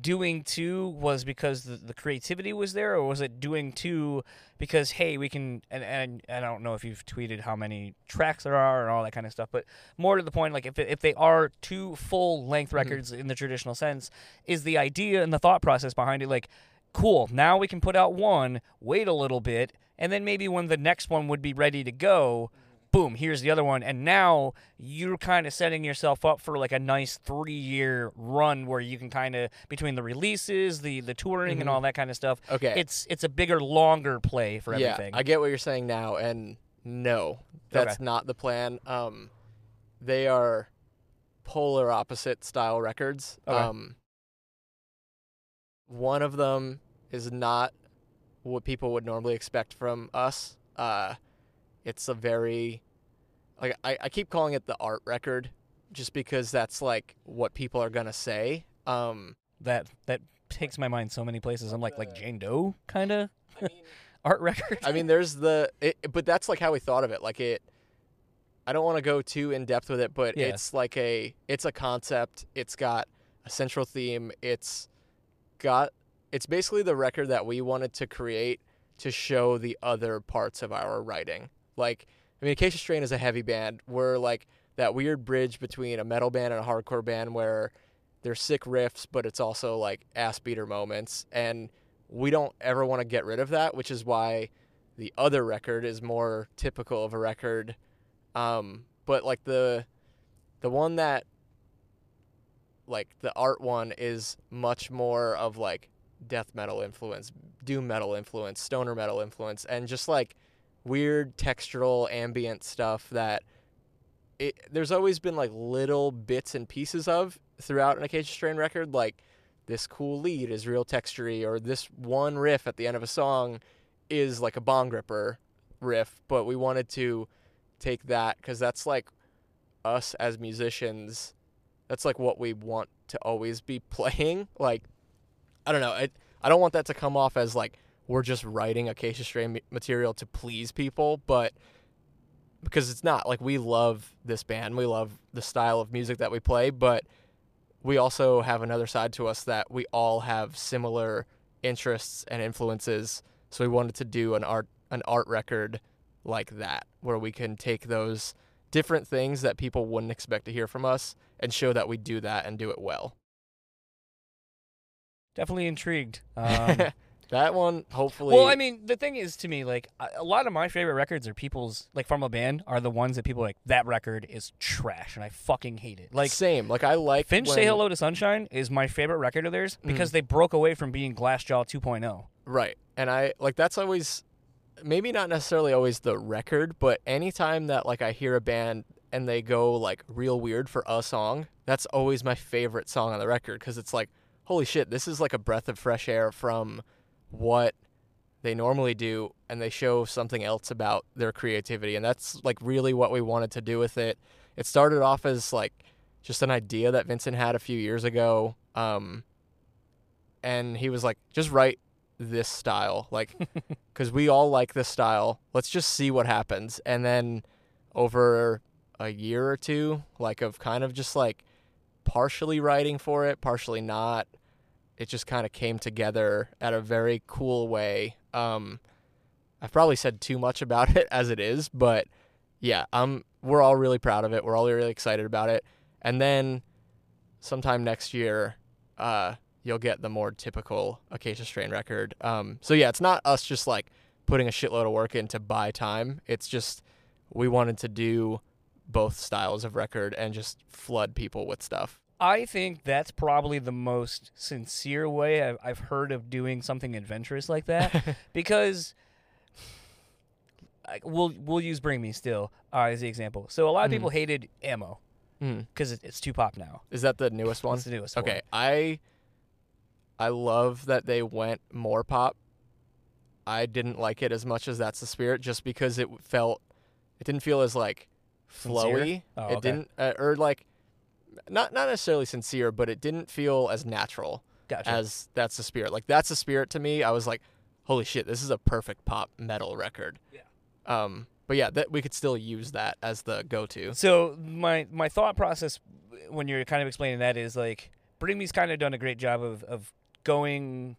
doing two was because the, the creativity was there, or was it doing two because, hey, we can, and, and, and I don't know if you've tweeted how many tracks there are and all that kind of stuff, but more to the point, like if if they are two full length records mm-hmm. in the traditional sense, is the idea and the thought process behind it like, cool, now we can put out one, wait a little bit, and then maybe when the next one would be ready to go, boom, here's the other one. And now you're kind of setting yourself up for like a nice three-year run where you can kind of, between the releases, the, the touring, mm-hmm. and all that kind of stuff, okay. it's it's a bigger, longer play for everything. Yeah, I get what you're saying now, and no, that's okay. not the plan. Um, they are polar opposite style records. Okay. Um, one of them is not what people would normally expect from us. Uh, it's a very, like, I, I keep calling it the art record just because that's, like, what people are going to say. Um, that that takes my mind so many places. I'm like, like Jane Doe kind of I mean, art record. I mean, there's the, it, but that's, like, how we thought of it. Like, it, I don't want to go too in-depth with it, but yeah. it's, like, a, it's a concept. It's got a central theme. It's got, it's basically the record that we wanted to create to show the other parts of our writing. Like, I mean, Acacia Strain is a heavy band. We're like that weird bridge between a metal band and a hardcore band where there's sick riffs, but it's also like ass beater moments. And we don't ever want to get rid of that, which is why the other record is more typical of a record. Um, but like the, the one that, like the art one is much more of like death metal influence, doom metal influence, stoner metal influence, and just like weird textural ambient stuff that it, there's always been like little bits and pieces of throughout an Acacia Strain record. Like this cool lead is real textury, or this one riff at the end of a song is like a bong gripper riff, but we wanted to take that because that's like us as musicians, that's like what we want to always be playing. Like, I don't know, I, I don't want that to come off as like we're just writing Acacia Strain material to please people, but because it's not. Like, we love this band, we love the style of music that we play, but we also have another side to us that we all have similar interests and influences. So we wanted to do an art an art record like that, where we can take those different things that people wouldn't expect to hear from us and show that we do that and do it well. Definitely intrigued. Um, that one, hopefully. Well, I mean, the thing is, to me, like, a lot of my favorite records are people's, like, from a band, are the ones that people are like, that record is trash, and I fucking hate it. Like, same. Like, I like Finch when... Say Hello to Sunshine is my favorite record of theirs because mm. they broke away from being Glassjaw two point oh. Right. And I, like, that's always, maybe not necessarily always the record, but anytime that, like, I hear a band and they go, like, real weird for a song, that's always my favorite song on the record because it's like, holy shit, this is like a breath of fresh air from what they normally do, and they show something else about their creativity. And that's like really what we wanted to do with it. It started off as like just an idea that Vincent had a few years ago. Um, and he was like, just write this style, like, because we all like this style. Let's just see what happens. And then over a year or two, like, of kind of just like partially writing for it, partially not, it just kind of came together at a very cool way. Um, I've probably said too much about it as it is, but yeah, um, we're all really proud of it. We're all really excited about it. And then sometime next year, uh, you'll get the more typical Acacia Strain record. Um, so yeah, it's not us just like putting a shitload of work in to buy time. It's just we wanted to do both styles of record and just flood people with stuff. I think that's probably the most sincere way I've, I've heard of doing something adventurous like that, because like, we'll we'll use Bring Me still uh, as the example. So a lot of mm. people hated Ammo because mm. it, it's too pop now. Is that the newest one? It's the newest okay. one. Okay, I I love that they went more pop. I didn't like it as much as That's the Spirit, just because it felt it didn't feel as like flowy. Oh, okay. It didn't uh, or like. Not not necessarily sincere, but it didn't feel as natural gotcha. as That's the Spirit. Like, That's the Spirit to me, I was like, holy shit, this is a perfect pop metal record. Yeah. Um, but yeah, that we could still use that as the go-to. So my my thought process when you're kind of explaining that is like, Bring Me's kind of done a great job of, of going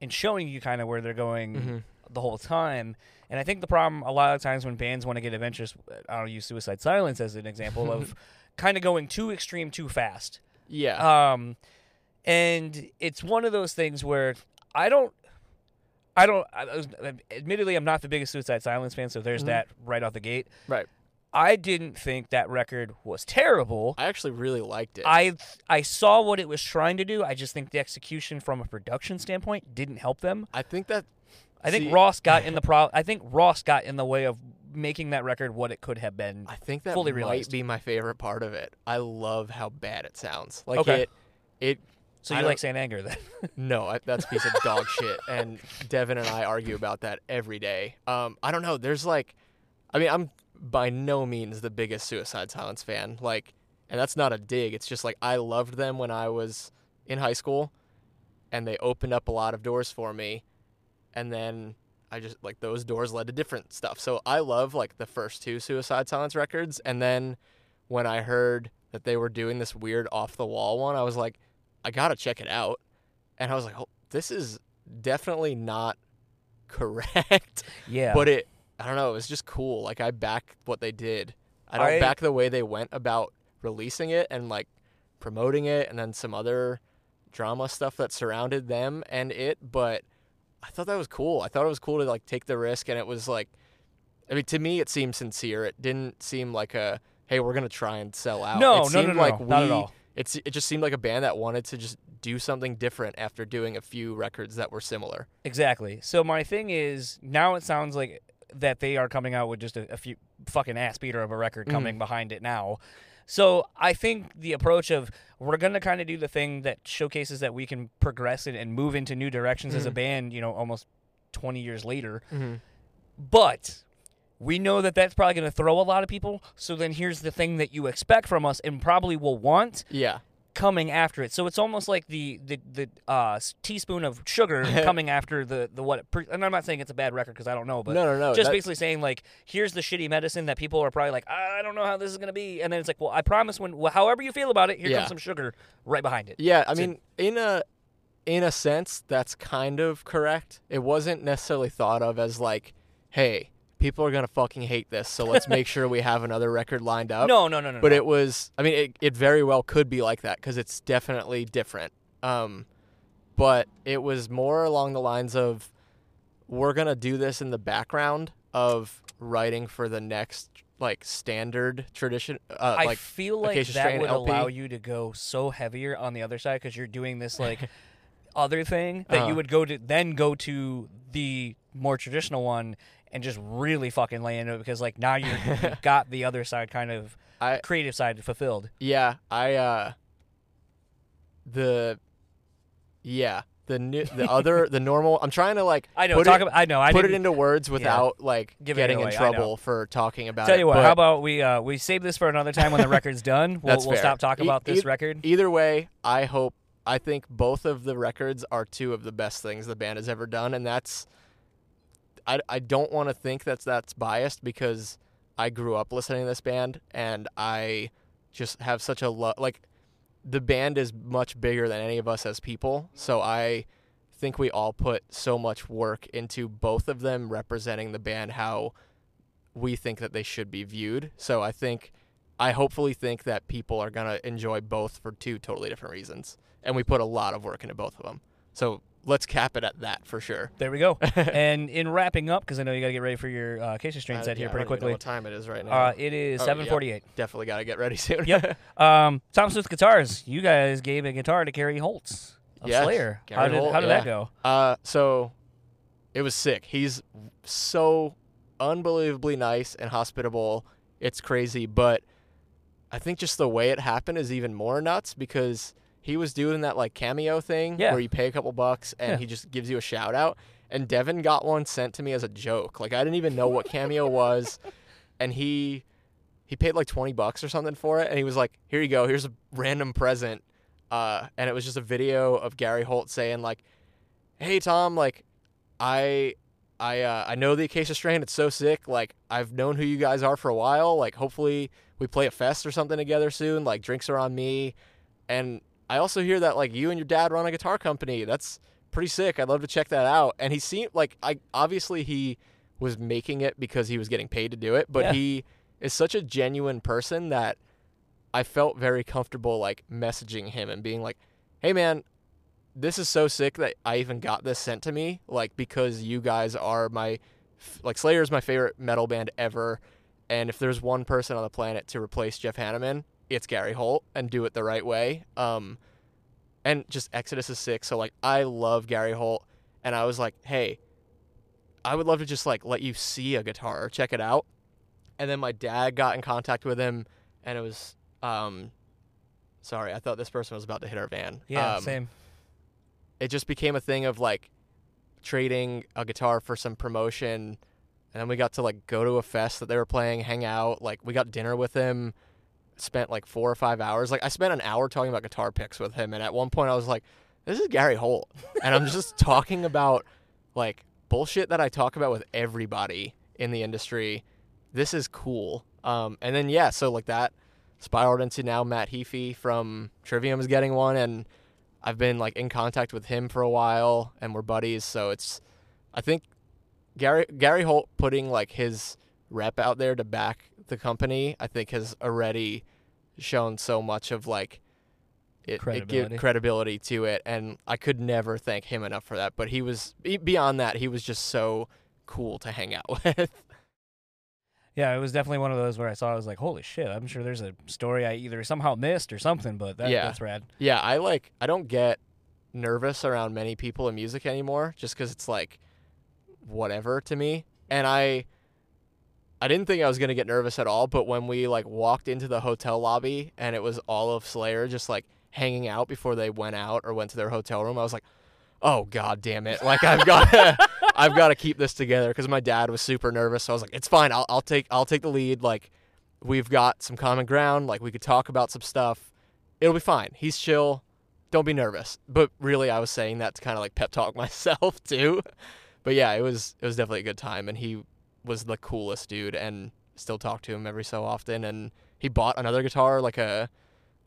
and showing you kind of where they're going mm-hmm. the whole time. And I think the problem a lot of times when bands want to get adventurous, I'll use Suicide Silence as an example of kind of going too extreme too fast. Yeah. Um, and it's one of those things where I don't, I don't, I, admittedly, I'm not the biggest Suicide Silence fan, so there's mm-hmm. that right off the gate. Right. I didn't think that record was terrible. I actually really liked it. I I saw what it was trying to do. I just think the execution from a production standpoint didn't help them. I think that I see, think Ross got in the pro I think Ross got in the way of making that record what it could have been. I think that fully might realized. be my favorite part of it. I love how bad it sounds. Like okay. it it So you like Saint Anger then? No, I, that's a piece of dog shit, and Devin and I argue about that every day. Um I don't know, there's like I mean, I'm by no means the biggest Suicide Silence fan, like, and that's not a dig. It's just like I loved them when I was in high school, and they opened up a lot of doors for me, and then I just like those doors led to different stuff. So I love like the first two Suicide Silence records, and then when I heard that they were doing this weird off the wall one, I was like, I gotta check it out, and I was like, oh, this is definitely not correct. Yeah, but it. I don't know. It was just cool. Like, I back what they did. I don't I, back the way they went about releasing it and, like, promoting it and then some other drama stuff that surrounded them and it. But I thought that was cool. I thought it was cool to, like, take the risk. And it was, like, I mean, to me, it seemed sincere. It didn't seem like a, hey, we're going to try and sell out. No, it no, seemed no, no, like no, we, not at all. It's, it just seemed like a band that wanted to just do something different after doing a few records that were similar. Exactly. So my thing is, now it sounds like that they are coming out with just a, a few fucking ass beater of a record coming mm. behind it now. So I think the approach of we're going to kind of do the thing that showcases that we can progress it and move into new directions mm. as a band, you know, almost twenty years later. Mm-hmm. But we know that that's probably going to throw a lot of people. So then here's the thing that you expect from us and probably will want. Yeah. Coming after it, so it's almost like the the the uh, teaspoon of sugar coming after the the what. It, and I'm not saying it's a bad record because I don't know, but no, no, no, just that's... basically saying like, here's the shitty medicine that people are probably like, I don't know how this is gonna be, and then it's like, well, I promise when, well, however you feel about it, here yeah. comes some sugar right behind it. Yeah, I so, mean, in a in a sense, that's kind of correct. It wasn't necessarily thought of as like, hey, people are gonna fucking hate this, so let's make sure we have another record lined up. No, no, no, no. But no. it was, I mean, it, it very well could be like that because it's definitely different. Um, but it was more along the lines of, we're gonna do this in the background of writing for the next like standard tradition. Uh, I like feel like Acacia Strain that would L P. Allow you to go so heavier on the other side because you're doing this like other thing that uh-huh. you would go to then go to the more traditional one. And just really fucking lay into it because, like, now you got the other side kind of I, creative side fulfilled. Yeah, I, uh, the, yeah, the new, the other, the normal, I'm trying to, like, I know, put, talk it, about, I know, I put it into words without, yeah, like, Give getting away, in trouble for talking about it. Tell you it, what, but, how about we, uh, we save this for another time when the record's done? We'll, we'll stop talking e- about this e- record. Either way, I hope, I think both of the records are two of the best things the band has ever done, and that's, I, I don't want to think that's that's biased because I grew up listening to this band and I just have such a love. Like, the band is much bigger than any of us as people, so I think we all put so much work into both of them representing the band how we think that they should be viewed. So I think, I hopefully think that people are going to enjoy both for two totally different reasons, and we put a lot of work into both of them. So let's cap it at that for sure. There we go. And in wrapping up, because I know you got to get ready for your uh, Acacia Strain uh, set yeah, here pretty I don't quickly. Even know what time it is right now? Uh, it is oh, seven forty-eight. Yeah. Definitely got to get ready soon. Yep. Um, Tom Smith Guitars. You guys gave a guitar to Gary Holt of yes, Slayer. Gary how did Holt, how did yeah. that go? Uh, so it was sick. He's so unbelievably nice and hospitable. It's crazy, but I think just the way it happened is even more nuts because he was doing that, like, cameo thing yeah. where you pay a couple bucks and yeah. he just gives you a shout-out. And Devin got one sent to me as a joke. Like, I didn't even know what cameo was. And he he paid, like, twenty bucks or something for it. And he was like, here you go. Here's a random present. Uh, and it was just a video of Gary Holt saying, like, hey, Tom, like, I I uh, I know the Acacia Strain. It's so sick. Like, I've known who you guys are for a while. Like, hopefully we play a fest or something together soon. Like, drinks are on me. And I also hear that, like, you and your dad run a guitar company. That's pretty sick. I'd love to check that out. And he seemed like, I obviously he was making it because he was getting paid to do it, but yeah. he is such a genuine person that I felt very comfortable, like, messaging him and being like, hey, man, this is so sick that I even got this sent to me, like, because you guys are my, like, Slayer is my favorite metal band ever, and if there's one person on the planet to replace Jeff Hanneman, it's Gary Holt, and do it the right way. Um, and just Exodus is sick, so, like, I love Gary Holt, and I was like, hey, I would love to just, like, let you see a guitar or check it out. And then my dad got in contact with him, and it was, um, sorry, I thought this person was about to hit our van. Yeah, um, same. It just became a thing of, like, trading a guitar for some promotion, and then we got to, like, go to a fest that they were playing, hang out. Like, we got dinner with him, spent, like, four or five hours. Like, I spent an hour talking about guitar picks with him, and at one point I was like, this is Gary Holt. And I'm just talking about, like, bullshit that I talk about with everybody in the industry. This is cool. Um, and then, yeah, so, like, that spiraled into now Matt Heafy from Trivium is getting one, and I've been, like, in contact with him for a while, and we're buddies, so it's, I think Gary Gary Holt putting, like, his rep out there to back the company, I think has already shown so much of, like, it, it gives credibility to it, and I could never thank him enough for that, but he was, beyond that, he was just so cool to hang out with. Yeah, it was definitely one of those where I saw, I was like, holy shit, I'm sure there's a story I either somehow missed or something, but that, yeah. that's rad. Yeah, I like, I don't get nervous around many people in music anymore, just because it's like, whatever to me. And I, I didn't think I was going to get nervous at all, but when we, like, walked into the hotel lobby and it was all of Slayer just, like, hanging out before they went out or went to their hotel room, I was like, oh, God damn it. Like, I've got to... I've got to keep this together, because my dad was super nervous. So I was like, it's fine. I'll, I'll take I'll take the lead. Like, we've got some common ground. Like, we could talk about some stuff. It'll be fine. He's chill. Don't be nervous. But really, I was saying that to kind of, like, pep talk myself too. But yeah, it was it was definitely a good time. And he was the coolest dude, and still talk to him every so often. And he bought another guitar, like a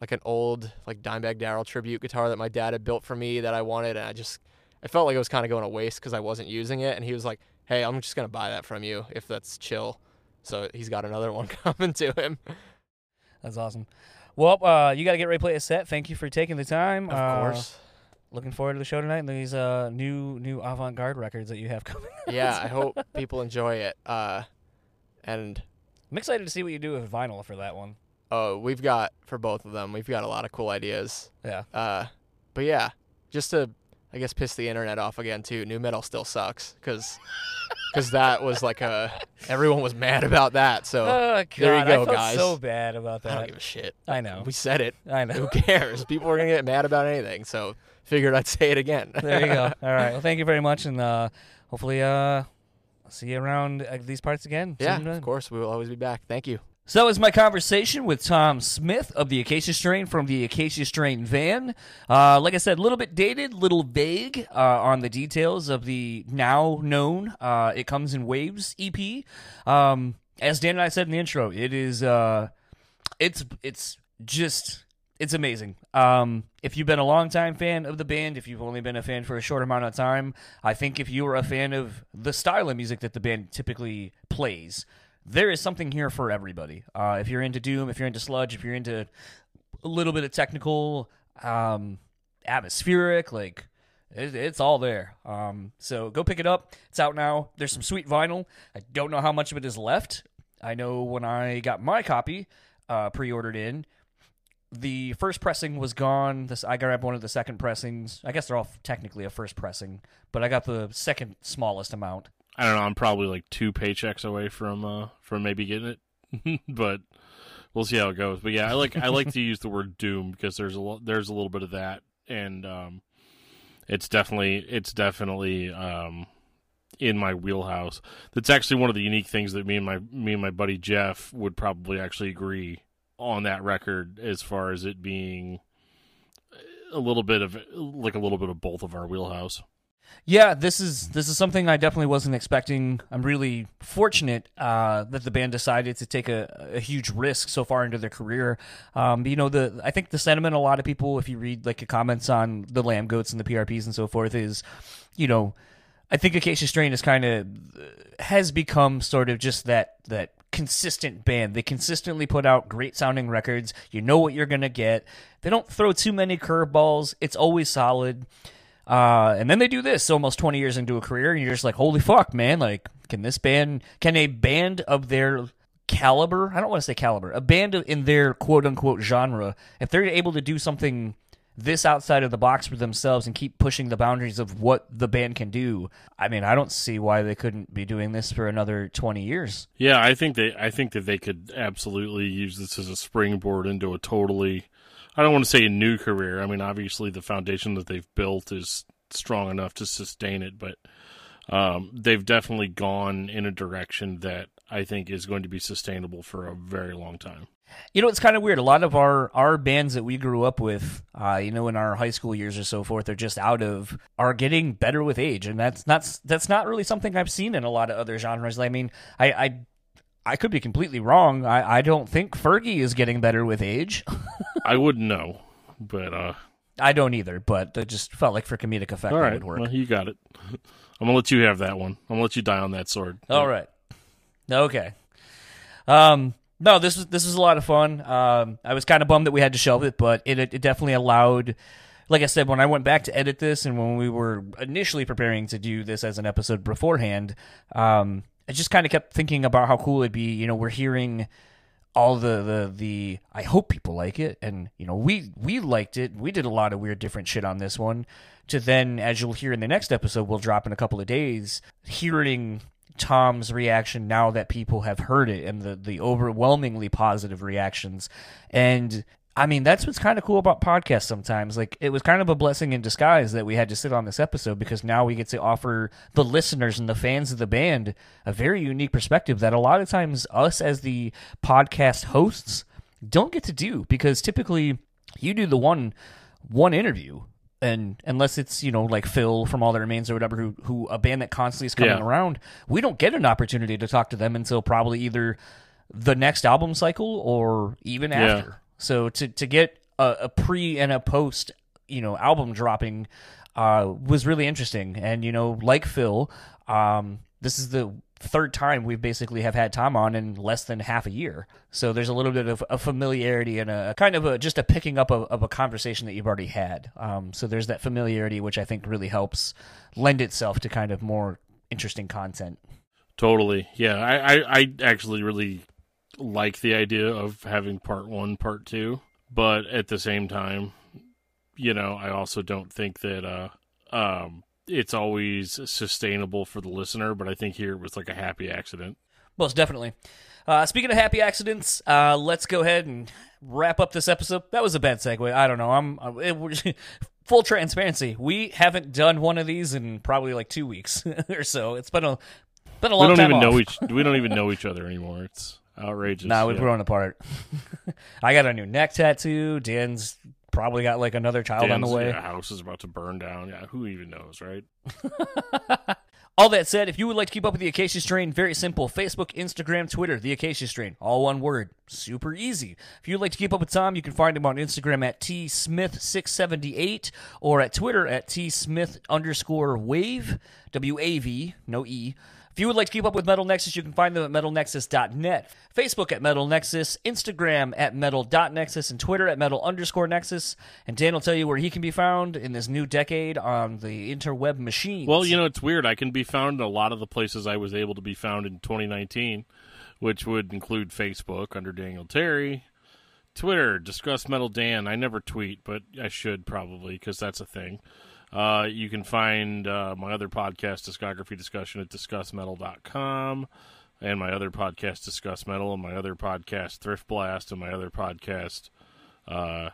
like an old like Dimebag Darrell tribute guitar that my dad had built for me that I wanted, and I just. It felt like it was kind of going to waste because I wasn't using it. And he was like, hey, I'm just going to buy that from you if that's chill. So he's got another one coming to him. That's awesome. Well, uh, you got to get ready to play a set. Thank you for taking the time. Of uh, course. Looking forward to the show tonight and these uh, new new avant-garde records that you have coming out. Yeah, I hope people enjoy it. Uh, and I'm excited to see what you do with vinyl for that one. Oh, we've got, for both of them, we've got a lot of cool ideas. Yeah. Uh, but yeah, just to... I guess piss the internet off again, too. New metal still sucks, because that was like a... Everyone was mad about that, so oh, God, there you go, I felt guys. so bad about that. I don't give a shit. I know. We said it. I know. Who cares? People are going to get mad about anything, so figured I'd say it again. There you go. All right. Well, thank you very much, and uh, hopefully uh, I'll see you around uh, these parts again. Yeah, sometime. Of course. We will always be back. Thank you. So that was my conversation with Tom Smith of the Acacia Strain from the Acacia Strain van. Uh, like I said, a little bit dated, a little vague uh, on the details of the now known uh, It Comes in Waves E P. Um, as Dan and I said in the intro, it is uh, it's it's just it's amazing. Um, if you've been a longtime fan of the band, if you've only been a fan for a short amount of time, I think if you are a fan of the style of music that the band typically plays. There is something here for everybody. Uh, if you're into doom, if you're into sludge, if you're into a little bit of technical, um, atmospheric, like it, it's all there. Um, so go pick it up. It's out now. There's some sweet vinyl. I don't know how much of it is left. I know when I got my copy uh, pre-ordered in, the first pressing was gone. This I grabbed one of the second pressings. I guess they're all technically a first pressing, but I got the second smallest amount. I don't know, I'm probably like two paychecks away from uh, from maybe getting it, but we'll see how it goes. But yeah, I like I like to use the word doom because there's a lo- there's a little bit of that, and um, it's definitely it's definitely um, in my wheelhouse. That's actually one of the unique things that me and my me and my buddy Jeff would probably actually agree on that record, as far as it being a little bit of like a little bit of both of our wheelhouse. Yeah, this is this is something I definitely wasn't expecting. I'm really fortunate uh, that the band decided to take a, a huge risk so far into their career. Um, you know, the I think the sentiment a lot of people, if you read like the comments on the Lamb Goats and the P R Ps and so forth, is, you know, I think Acacia Strain is kind of has become sort of just that that. consistent band. They consistently put out great sounding records. You know what you're gonna get. They don't throw too many curveballs. It's always solid. Uh, and then they do this almost twenty years into a career, and you're just like, holy fuck, man. Like, can this band, can a band of their caliber, I don't want to say caliber, a band in their quote-unquote genre, if they're able to do something this outside of the box for themselves and keep pushing the boundaries of what the band can do, I mean, I don't see why they couldn't be doing this for another twenty years. Yeah, I think they, I think that they could absolutely use this as a springboard into a totally... I don't want to say a new career. I mean, obviously the foundation that they've built is strong enough to sustain it, but um, they've definitely gone in a direction that I think is going to be sustainable for a very long time. You know, it's kind of weird. A lot of our, our bands that we grew up with, uh, you know, in our high school years or so forth, are just out of, are getting better with age. And that's not, that's not really something I've seen in a lot of other genres. I mean, I, I I could be completely wrong. I, I don't think Fergie is getting better with age. I wouldn't know, but... Uh... I don't either, but it just felt like for comedic effect it right. would work. Well, you got it. I'm going to let you have that one. I'm going to let you die on that sword. All yeah. right. Okay. Um, no, this was, this was a lot of fun. Um, I was kind of bummed that we had to shelve it, but it, it definitely allowed... Like I said, when I went back to edit this and when we were initially preparing to do this as an episode beforehand... Um, I just kind of kept thinking about how cool it'd be. You know, we're hearing all the, the, the, I hope people like it. And, you know, we, we liked it. We did a lot of weird different shit on this one. To then, as you'll hear in the next episode, we'll drop in a couple of days, hearing Tom's reaction now that people have heard it and the, the overwhelmingly positive reactions. And I mean, that's what's kind of cool about podcasts sometimes. Like, it was kind of a blessing in disguise that we had to sit on this episode, because now we get to offer the listeners and the fans of the band a very unique perspective that a lot of times us as the podcast hosts don't get to do, because typically you do the one one interview. And unless it's, you know, like Phil from All That Remains or whatever, who, who a band that constantly is coming yeah. around, we don't get an opportunity to talk to them until probably either the next album cycle or even yeah. after. So to, to get a, a pre and a post, you know, album dropping uh, was really interesting. And, you know, like Phil, um, this is the third time we've basically have had Tom on in less than half a year. So there's a little bit of a familiarity and a kind of a, just a picking up of, of a conversation that you've already had. Um, so there's that familiarity, which I think really helps lend itself to kind of more interesting content. Totally. Yeah, I, I, I actually really... like the idea of having part one, part two, but at the same time, you know, I also don't think that uh, um, it's always sustainable for the listener, but I think here it was like a happy accident. Most definitely. Uh, speaking of happy accidents, uh, let's go ahead and wrap up this episode. That was a bad segue. I don't know. I'm, I'm it, full transparency. We haven't done one of these in probably like two weeks or so. It's been a been a long we don't time. Even know each, we don't even know each other anymore. It's outrageous. Nah, we've yeah. grown apart. I got a new neck tattoo. Dan's probably got like another child Dan's, on the way. Yeah, house is about to burn down. Yeah, who even knows, right? All that said, if you would like to keep up with the Acacia Strain, very simple. Facebook, Instagram, Twitter, the Acacia Strain. All one word. Super easy. If you'd like to keep up with Tom, you can find him on Instagram at T Smith six seventy-eight or at Twitter at T Smith underscore wave, W A V, no E. If you would like to keep up with Metal Nexus, you can find them at Metal Nexus dot net, Facebook at Metal Nexus, Instagram at Metal dot Nexus, and Twitter at Metal underscore Nexus. And Dan will tell you where he can be found in this new decade on the interweb machines. Well, you know, it's weird. I can be found in a lot of the places I was able to be found in twenty nineteen, which would include Facebook under Daniel Terry, Twitter, Discuss Metal Dan. I never tweet, but I should probably, because that's a thing. Uh, you can find uh, my other podcast, Discography Discussion, at discuss metal dot com, and my other podcast, Discuss Metal, and my other podcast, Thrift Blast, and my other podcast, uh,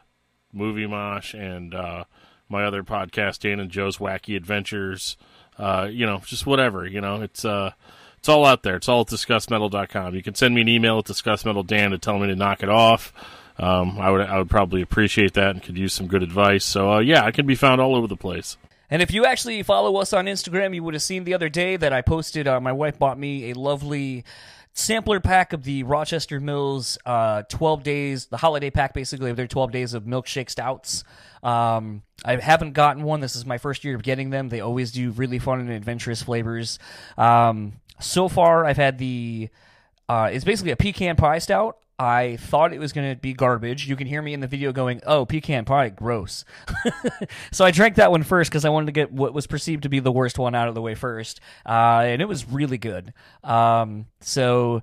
Movie Mosh, and uh, my other podcast, Dan and Joe's Wacky Adventures. Uh, you know, just whatever. You know, it's uh, it's all out there. It's all at discuss metal dot com. You can send me an email at discuss metal dan to tell me to knock it off. Um, I would I would probably appreciate that and could use some good advice. So, uh, yeah, I can be found all over the place. And if you actually follow us on Instagram, you would have seen the other day that I posted, uh, my wife bought me a lovely sampler pack of the Rochester Mills uh, twelve days, the holiday pack, basically, of their twelve days of milkshake stouts. Um, I haven't gotten one. This is my first year of getting them. They always do really fun and adventurous flavors. Um, so far, I've had the... Uh, it's basically a pecan pie stout. I thought it was going to be garbage. You can hear me in the video going, oh, pecan pie, gross. So I drank that one first because I wanted to get what was perceived to be the worst one out of the way first. Uh, and it was really good. Um, so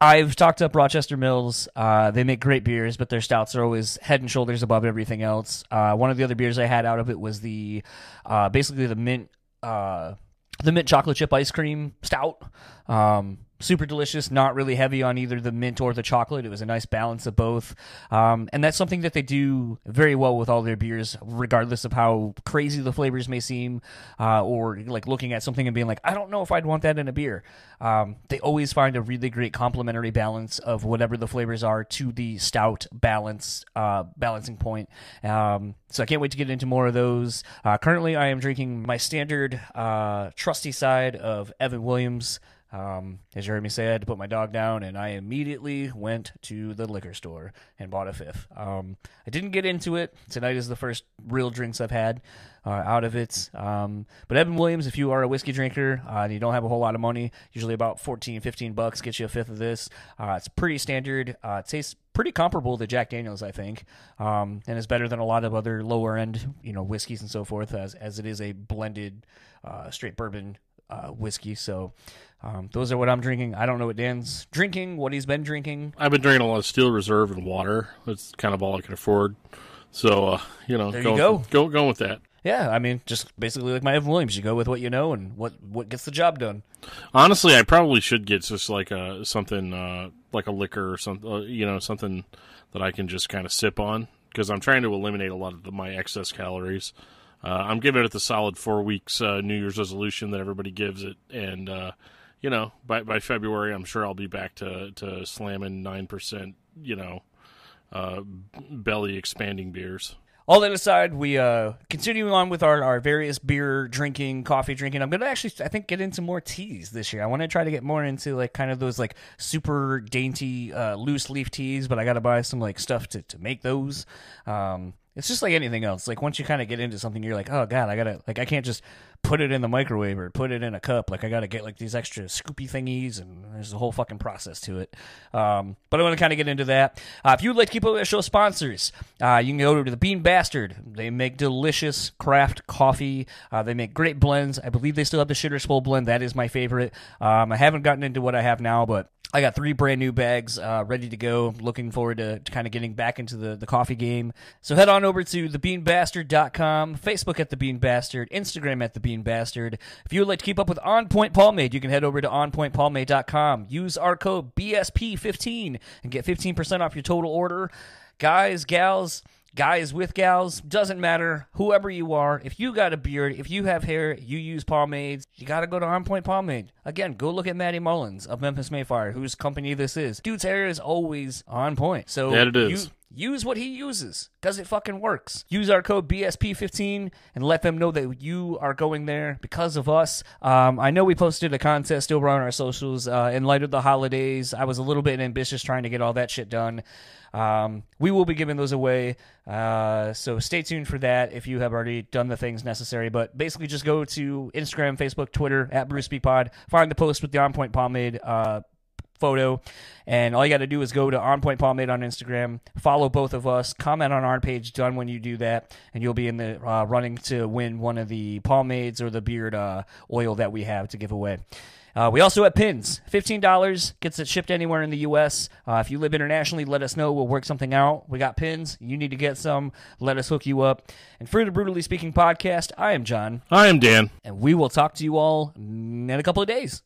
I've talked up Rochester Mills. Uh, they make great beers, but their stouts are always head and shoulders above everything else. Uh, one of the other beers I had out of it was the uh, basically the mint uh, the mint chocolate chip ice cream stout. Um Super delicious, not really heavy on either the mint or the chocolate. It was a nice balance of both. Um, and that's something that they do very well with all their beers, regardless of how crazy the flavors may seem, uh, or like looking at something and being like, I don't know if I'd want that in a beer. Um, they always find a really great complementary balance of whatever the flavors are to the stout balance uh, balancing point. Um, so I can't wait to get into more of those. Uh, currently, I am drinking my standard uh, trusty side of Evan Williams. Um, as you heard me say, I had to put my dog down, and I immediately went to the liquor store and bought a fifth. Um, I didn't get into it. Tonight is the first real drinks I've had uh, out of it. Um, but Evan Williams, if you are a whiskey drinker uh, and you don't have a whole lot of money, usually about fourteen, fifteen bucks, gets you a fifth of this. Uh, it's pretty standard. Uh, it tastes pretty comparable to Jack Daniel's, I think, um, and is better than a lot of other lower-end, you know, whiskeys and so forth, as, as it is a blended uh, straight bourbon Uh, whiskey. So um, those are what I'm drinking. I don't know what Dan's drinking, what he's been drinking. I've been drinking a lot of Steel Reserve and water. That's kind of all I can afford. So, uh, you know, there go, you go. With, go go with that. Yeah, I mean, just basically like my Evan Williams. You go with what you know and what, what gets the job done. Honestly, I probably should get just like a, something uh, like a liquor or something, uh, you know, something that I can just kind of sip on, because I'm trying to eliminate a lot of the, my excess calories. Uh, I'm giving it the solid four weeks uh, New Year's resolution that everybody gives it. And, uh, you know, by by February, I'm sure I'll be back to, to slamming nine percent, you know, uh, belly-expanding beers. All that aside, we uh, continuing on with our, our various beer drinking, coffee drinking. I'm going to actually, I think, get into more teas this year. I want to try to get more into, like, kind of those, like, super dainty, uh, loose-leaf teas, but I got to buy some, like, stuff to, to make those. Um It's just like anything else. Like, once you kind of get into something, you're like, oh, God, I got to, like, I can't just put it in the microwave or put it in a cup. Like, I got to get, like, these extra scoopy thingies, and there's a whole fucking process to it. Um, but I want to kind of get into that. Uh, if you would like to keep up with our show sponsors, uh, you can go over to the Bean Bastard. They make delicious craft coffee. Uh, they make great blends. I believe they still have the Shitter's Full blend. That is my favorite. Um, I haven't gotten into what I have now, but I got three brand new bags uh, ready to go. Looking forward to, to kind of getting back into the, the coffee game. So head on over to the bean bastard dot com, Facebook at The Bean Bastard, Instagram at The Bean Bastard. If you would like to keep up with On Point Pomade, you can head over to on point pomade dot com. Use our code B S P fifteen and get fifteen percent off your total order. Guys, gals, guys with gals, doesn't matter, whoever you are, if you got a beard, if you have hair, you use pomades, you gotta go to On Point Pomade. Again, go look at Matty Mullins of Memphis Mayfire, whose company this is. Dude's hair is always on point. So that it is. You, use what he uses, because it fucking works. Use our code B S P fifteen and let them know that you are going there because of us. Um, I know we posted a contest over on our socials uh, in light of the holidays. I was a little bit ambitious trying to get all that shit done. Um, we will be giving those away, uh, so stay tuned for that if you have already done the things necessary. But basically just go to Instagram, Facebook, Twitter, at BrewSpeakPod. Find the post with the On Point Pomade uh photo, and all you got to do is go to On Point Pomade on Instagram, follow both of us, comment on our page, done when you do that, and you'll be in the uh, running to win one of the pomades or the beard uh, oil that we have to give away. Uh, we also have pins. fifteen dollars gets it shipped anywhere in the U S Uh, if you live internationally, let us know. We'll work something out. We got pins. You need to get some. Let us hook you up. And for the Brutally Speaking Podcast, I am John. I am Dan. And we will talk to you all in a couple of days.